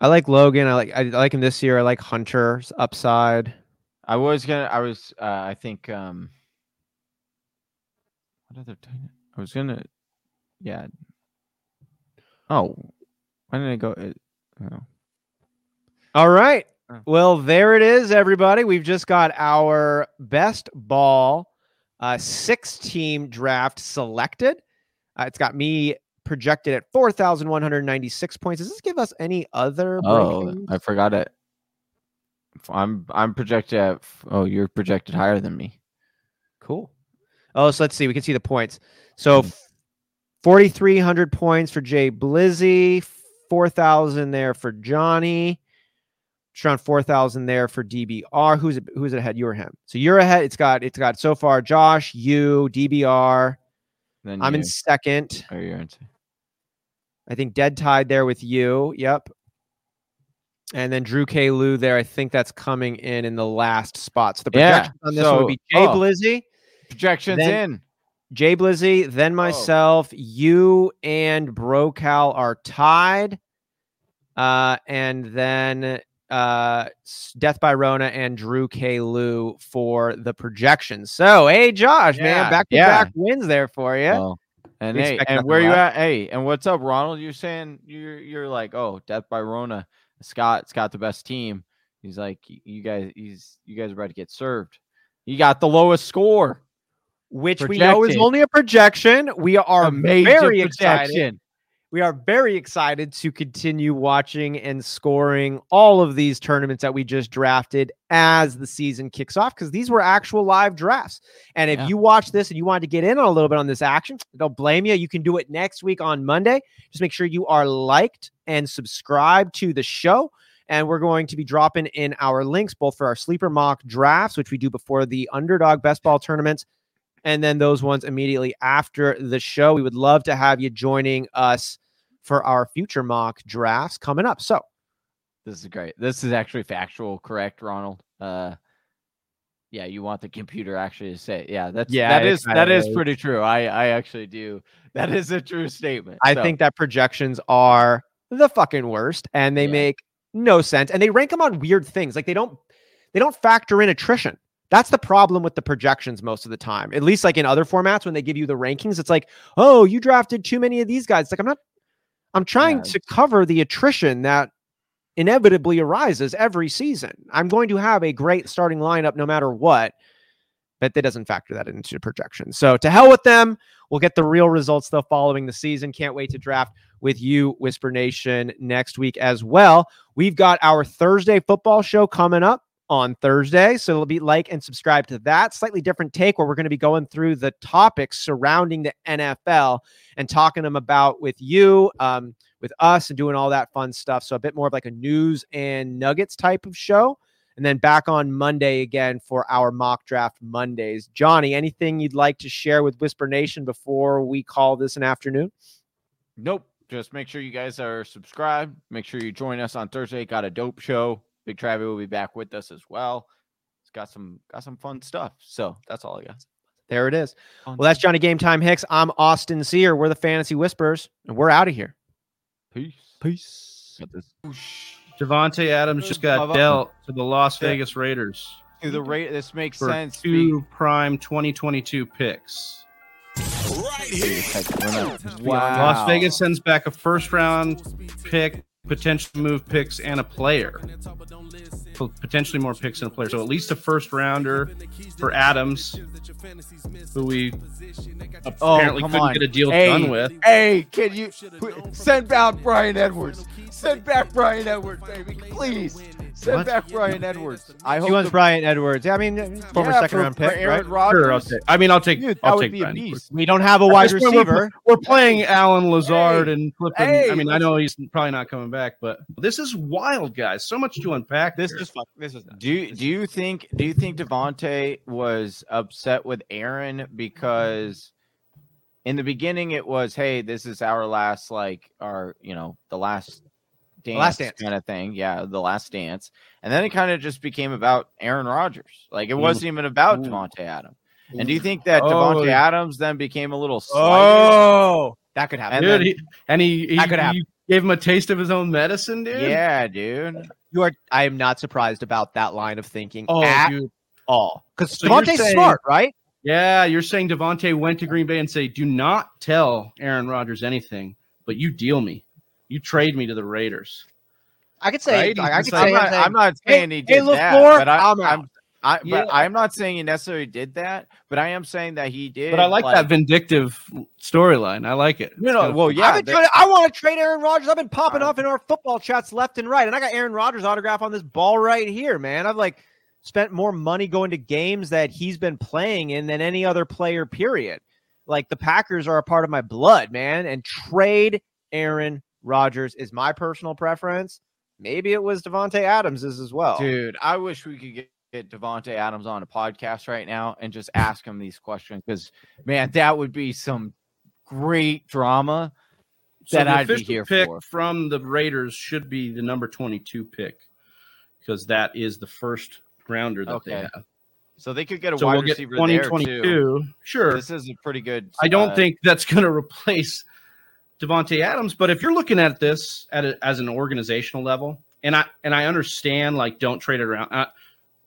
I like Logan. I like I like him this year. I like Hunter's upside. I was gonna. I was. Uh, I think. Um, what other? Time? I was gonna, yeah. Oh, why didn't I go? Oh, All right. Well, there it is, everybody. We've just got our best ball uh, six-team draft selected. Uh, it's got me projected at four thousand one hundred ninety-six points. Does this give us any other? Oh, breakings? I forgot it. I'm I'm projected at, oh, you're projected higher than me. Cool. Oh, so let's see. We can see the points. So four thousand three hundred points for Jay Blizzy, four thousand there for Johnny. It's around four thousand there for D B R. Who's it, who's it ahead? You or him? So you're ahead. It's got it's got so far Josh, you, D B R. Then I'm you. in second. Oh, you're in second. I think dead tied there with you. Yep. And then Drew K. Lou there. I think that's coming in in the last spot. So the projection yeah. on this so, one would be Jay oh, Blizzy. Projections then, in. Jay Blizzy, then myself, oh. you, and Brocal are tied. Uh, and then... Uh, Death by Rona and Drew K. Lou for the projections. So, hey, Josh, yeah, man, back to back wins there for you. Well, and hey, and where you at? Hey, and what's up, Ronald? You're saying you're you're like, oh, Death by Rona, Scott's got the best team. He's like, you guys, he's you guys are about to get served. You got the lowest score, which Projected. we know is only a projection. We are very excited. We are very excited to continue watching and scoring all of these tournaments that we just drafted as the season kicks off, because these were actual live drafts. And if yeah. you watch this and you wanted to get in on a little bit on this action, don't blame you. You can do it next week on Monday. Just make sure you are liked and subscribed to the show. And we're going to be dropping in our links, both for our sleeper mock drafts, which we do before the underdog best ball tournaments, and then those ones immediately after the show. We would love to have you joining us for our future mock drafts coming up. So this is great. This is actually factual, correct, Ronald? Uh, yeah, you want the computer actually to say, yeah, that's yeah, that is that is pretty true. I I actually do. That is a true statement. I so. think that projections are the fucking worst, and they yeah. make no sense, and they rank them on weird things. Like they don't they don't factor in attrition. That's the problem with the projections most of the time, at least like in other formats when they give you the rankings. It's like, oh, you drafted too many of these guys. It's like, I'm not, I'm trying yes. to cover the attrition that inevitably arises every season. I'm going to have a great starting lineup no matter what, but that doesn't factor that into the projection. So to hell with them. We'll get the real results though following the season. Can't wait to draft with you, Whisper Nation, next week as well. We've got our Thursday football show coming up on Thursday. So it'll be like and subscribe to that. Slightly different take where we're going to be going through the topics surrounding the N F L and talking them about with you, um, with us and doing all that fun stuff. So a bit more of like a news and nuggets type of show. And then back on Monday again for our mock draft Mondays. Johnny, anything you'd like to share with Whisper Nation before we call this an afternoon? Nope. Just make sure you guys are subscribed. Make sure you join us on Thursday. Got a dope show. Big Travi will be back with us as well. It's got some got some fun stuff. So that's all I got. There it is. Well, that's Johnny Game Time Hicks. I'm Austin Seer. We're the Fantasy Whispers, and we're out of here. Peace. Peace. Devontae Adams just got dealt to the Las Vegas Raiders. To the Ra- this makes for sense. Two Pete. prime twenty twenty-two picks. Right here. Wow. Las Vegas sends back a first round pick, potential move picks, and a player. Potentially more picks and a player. So at least a first rounder for Adams, who we apparently oh, couldn't on. get a deal hey, done with. Hey, can you send back Brian Edwards? Send back Brian Edwards, baby, please. Send what? back Brian Edwards. I hope he wants the, Brian Edwards. I mean, former yeah, second round pick, Aaron right? Sure, I'll take, I mean, I'll take. Dude, I'll take Brian Edwards. We don't have a wide receiver. We're, we're playing Alan Lazard hey, and flipping. Hey, I mean, I know he's probably not coming back, but this is wild, guys. So much to unpack. This here. Just this is. Nuts. Do you, do you think do you think Devontae was upset with Aaron because in the beginning it was, hey, this is our last, like our you know the last. Dance, last dance kind of thing. Yeah, the last dance. And then it kind of just became about Aaron Rodgers. Like it wasn't Ooh. even about Devontae Adams. Ooh. And do you think that oh. Devontae Adams then became a little slighted? Oh, that could happen. Dude, and, then, he, and he, he, that could happen. he gave him a taste of his own medicine, dude. Yeah, dude. You are I am not surprised about that line of thinking oh, at dude. all. Because so Devontae's saying, smart, right? Yeah, you're saying Devontae went to Green Bay and say, do not tell Aaron Rodgers anything, but you deal me. You trade me to the Raiders. I could say, right? like, I could say I'm, not, I'm not saying hey, he did hey, look, that, Moore, but I, I'm, I'm, I, but yeah. I'm not saying he necessarily did that, but I am saying that he did. But I like, like that vindictive storyline. I like it. You know, well, yeah. I've been trying to, I want to trade Aaron Rodgers. I've been popping uh, off in our football chats left and right, and I got Aaron Rodgers' autograph on this ball right here, man. I've like spent more money going to games that he's been playing in than any other player, period. Like the Packers are a part of my blood, man, and trade Aaron Rodgers is my personal preference. Maybe it was Devontae Adams as well. Dude, I wish we could get, get Devontae Adams on a podcast right now and just ask him these questions because, man, that would be some great drama so that I'd be here pick for. From the Raiders should be the number twenty-two pick because that is the first rounder that okay. they have. So they could get a so wide we'll receiver get twenty twenty-two. There, too. Sure. This is a pretty good... I don't uh, think that's going to replace Devontae Adams, but if you're looking at this at a, as an organizational level, and I and I understand, like, don't trade it around. I,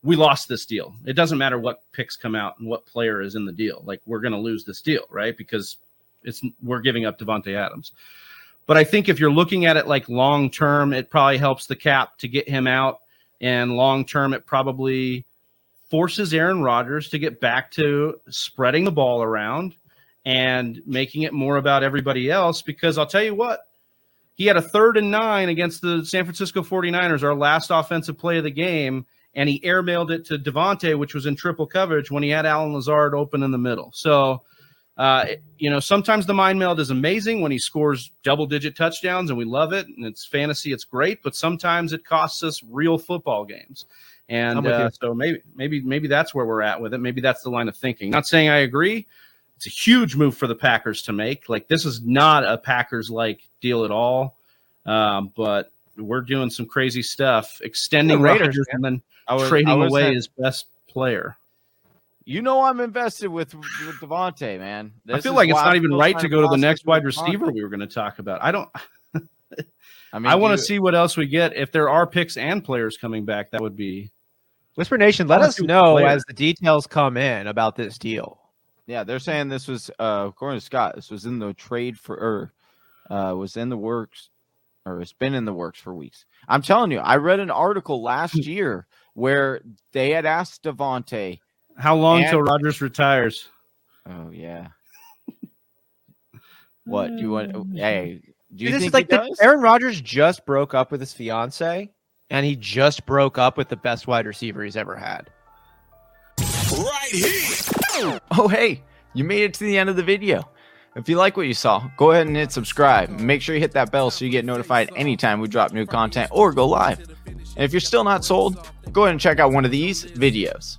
we lost this deal. It doesn't matter what picks come out and what player is in the deal. Like, we're going to lose this deal, right? Because it's we're giving up Devontae Adams. But I think if you're looking at it, like, long-term, it probably helps the cap to get him out, and long-term, it probably... forces Aaron Rodgers to get back to spreading the ball around and making it more about everybody else. Because I'll tell you what, he had a third and nine against the San Francisco forty-niners, our last offensive play of the game, and he airmailed it to Devontae, which was in triple coverage when he had Allen Lazard open in the middle. So, uh, you know, sometimes the mind meld is amazing when he scores double-digit touchdowns, and we love it, and it's fantasy, it's great, but sometimes it costs us real football games. And uh, so maybe, maybe, maybe that's where we're at with it. Maybe that's the line of thinking. Not saying I agree. It's a huge move for the Packers to make. Like, this is not a Packers-like deal at all. Um, but we're doing some crazy stuff, extending Raiders and then was, trading away at, his best player. You know, I'm invested with, with Devontae, man. This I feel like it's not even right to go to the next wide receiver Devontae. We were going to talk about. I don't. I mean, I want to see what else we get. If there are picks and players coming back, that would be. Whisper Nation, let us know as the details come in about this deal. Yeah, they're saying this was, uh, according to Scott, this was in the trade for, or uh, was in the works, or it's been in the works for weeks. I'm telling you, I read an article last year where they had asked Devontae. How long and- till Rodgers retires? Oh, yeah. What, do you want, hey, do you this think is like the, Aaron Rodgers just broke up with his fiance? And he just broke up with the best wide receiver he's ever had. Right here. Oh, hey, you made it to the end of the video. If you like what you saw, go ahead and hit subscribe. Make sure you hit that bell so you get notified anytime we drop new content or go live. And if you're still not sold, go ahead and check out one of these videos.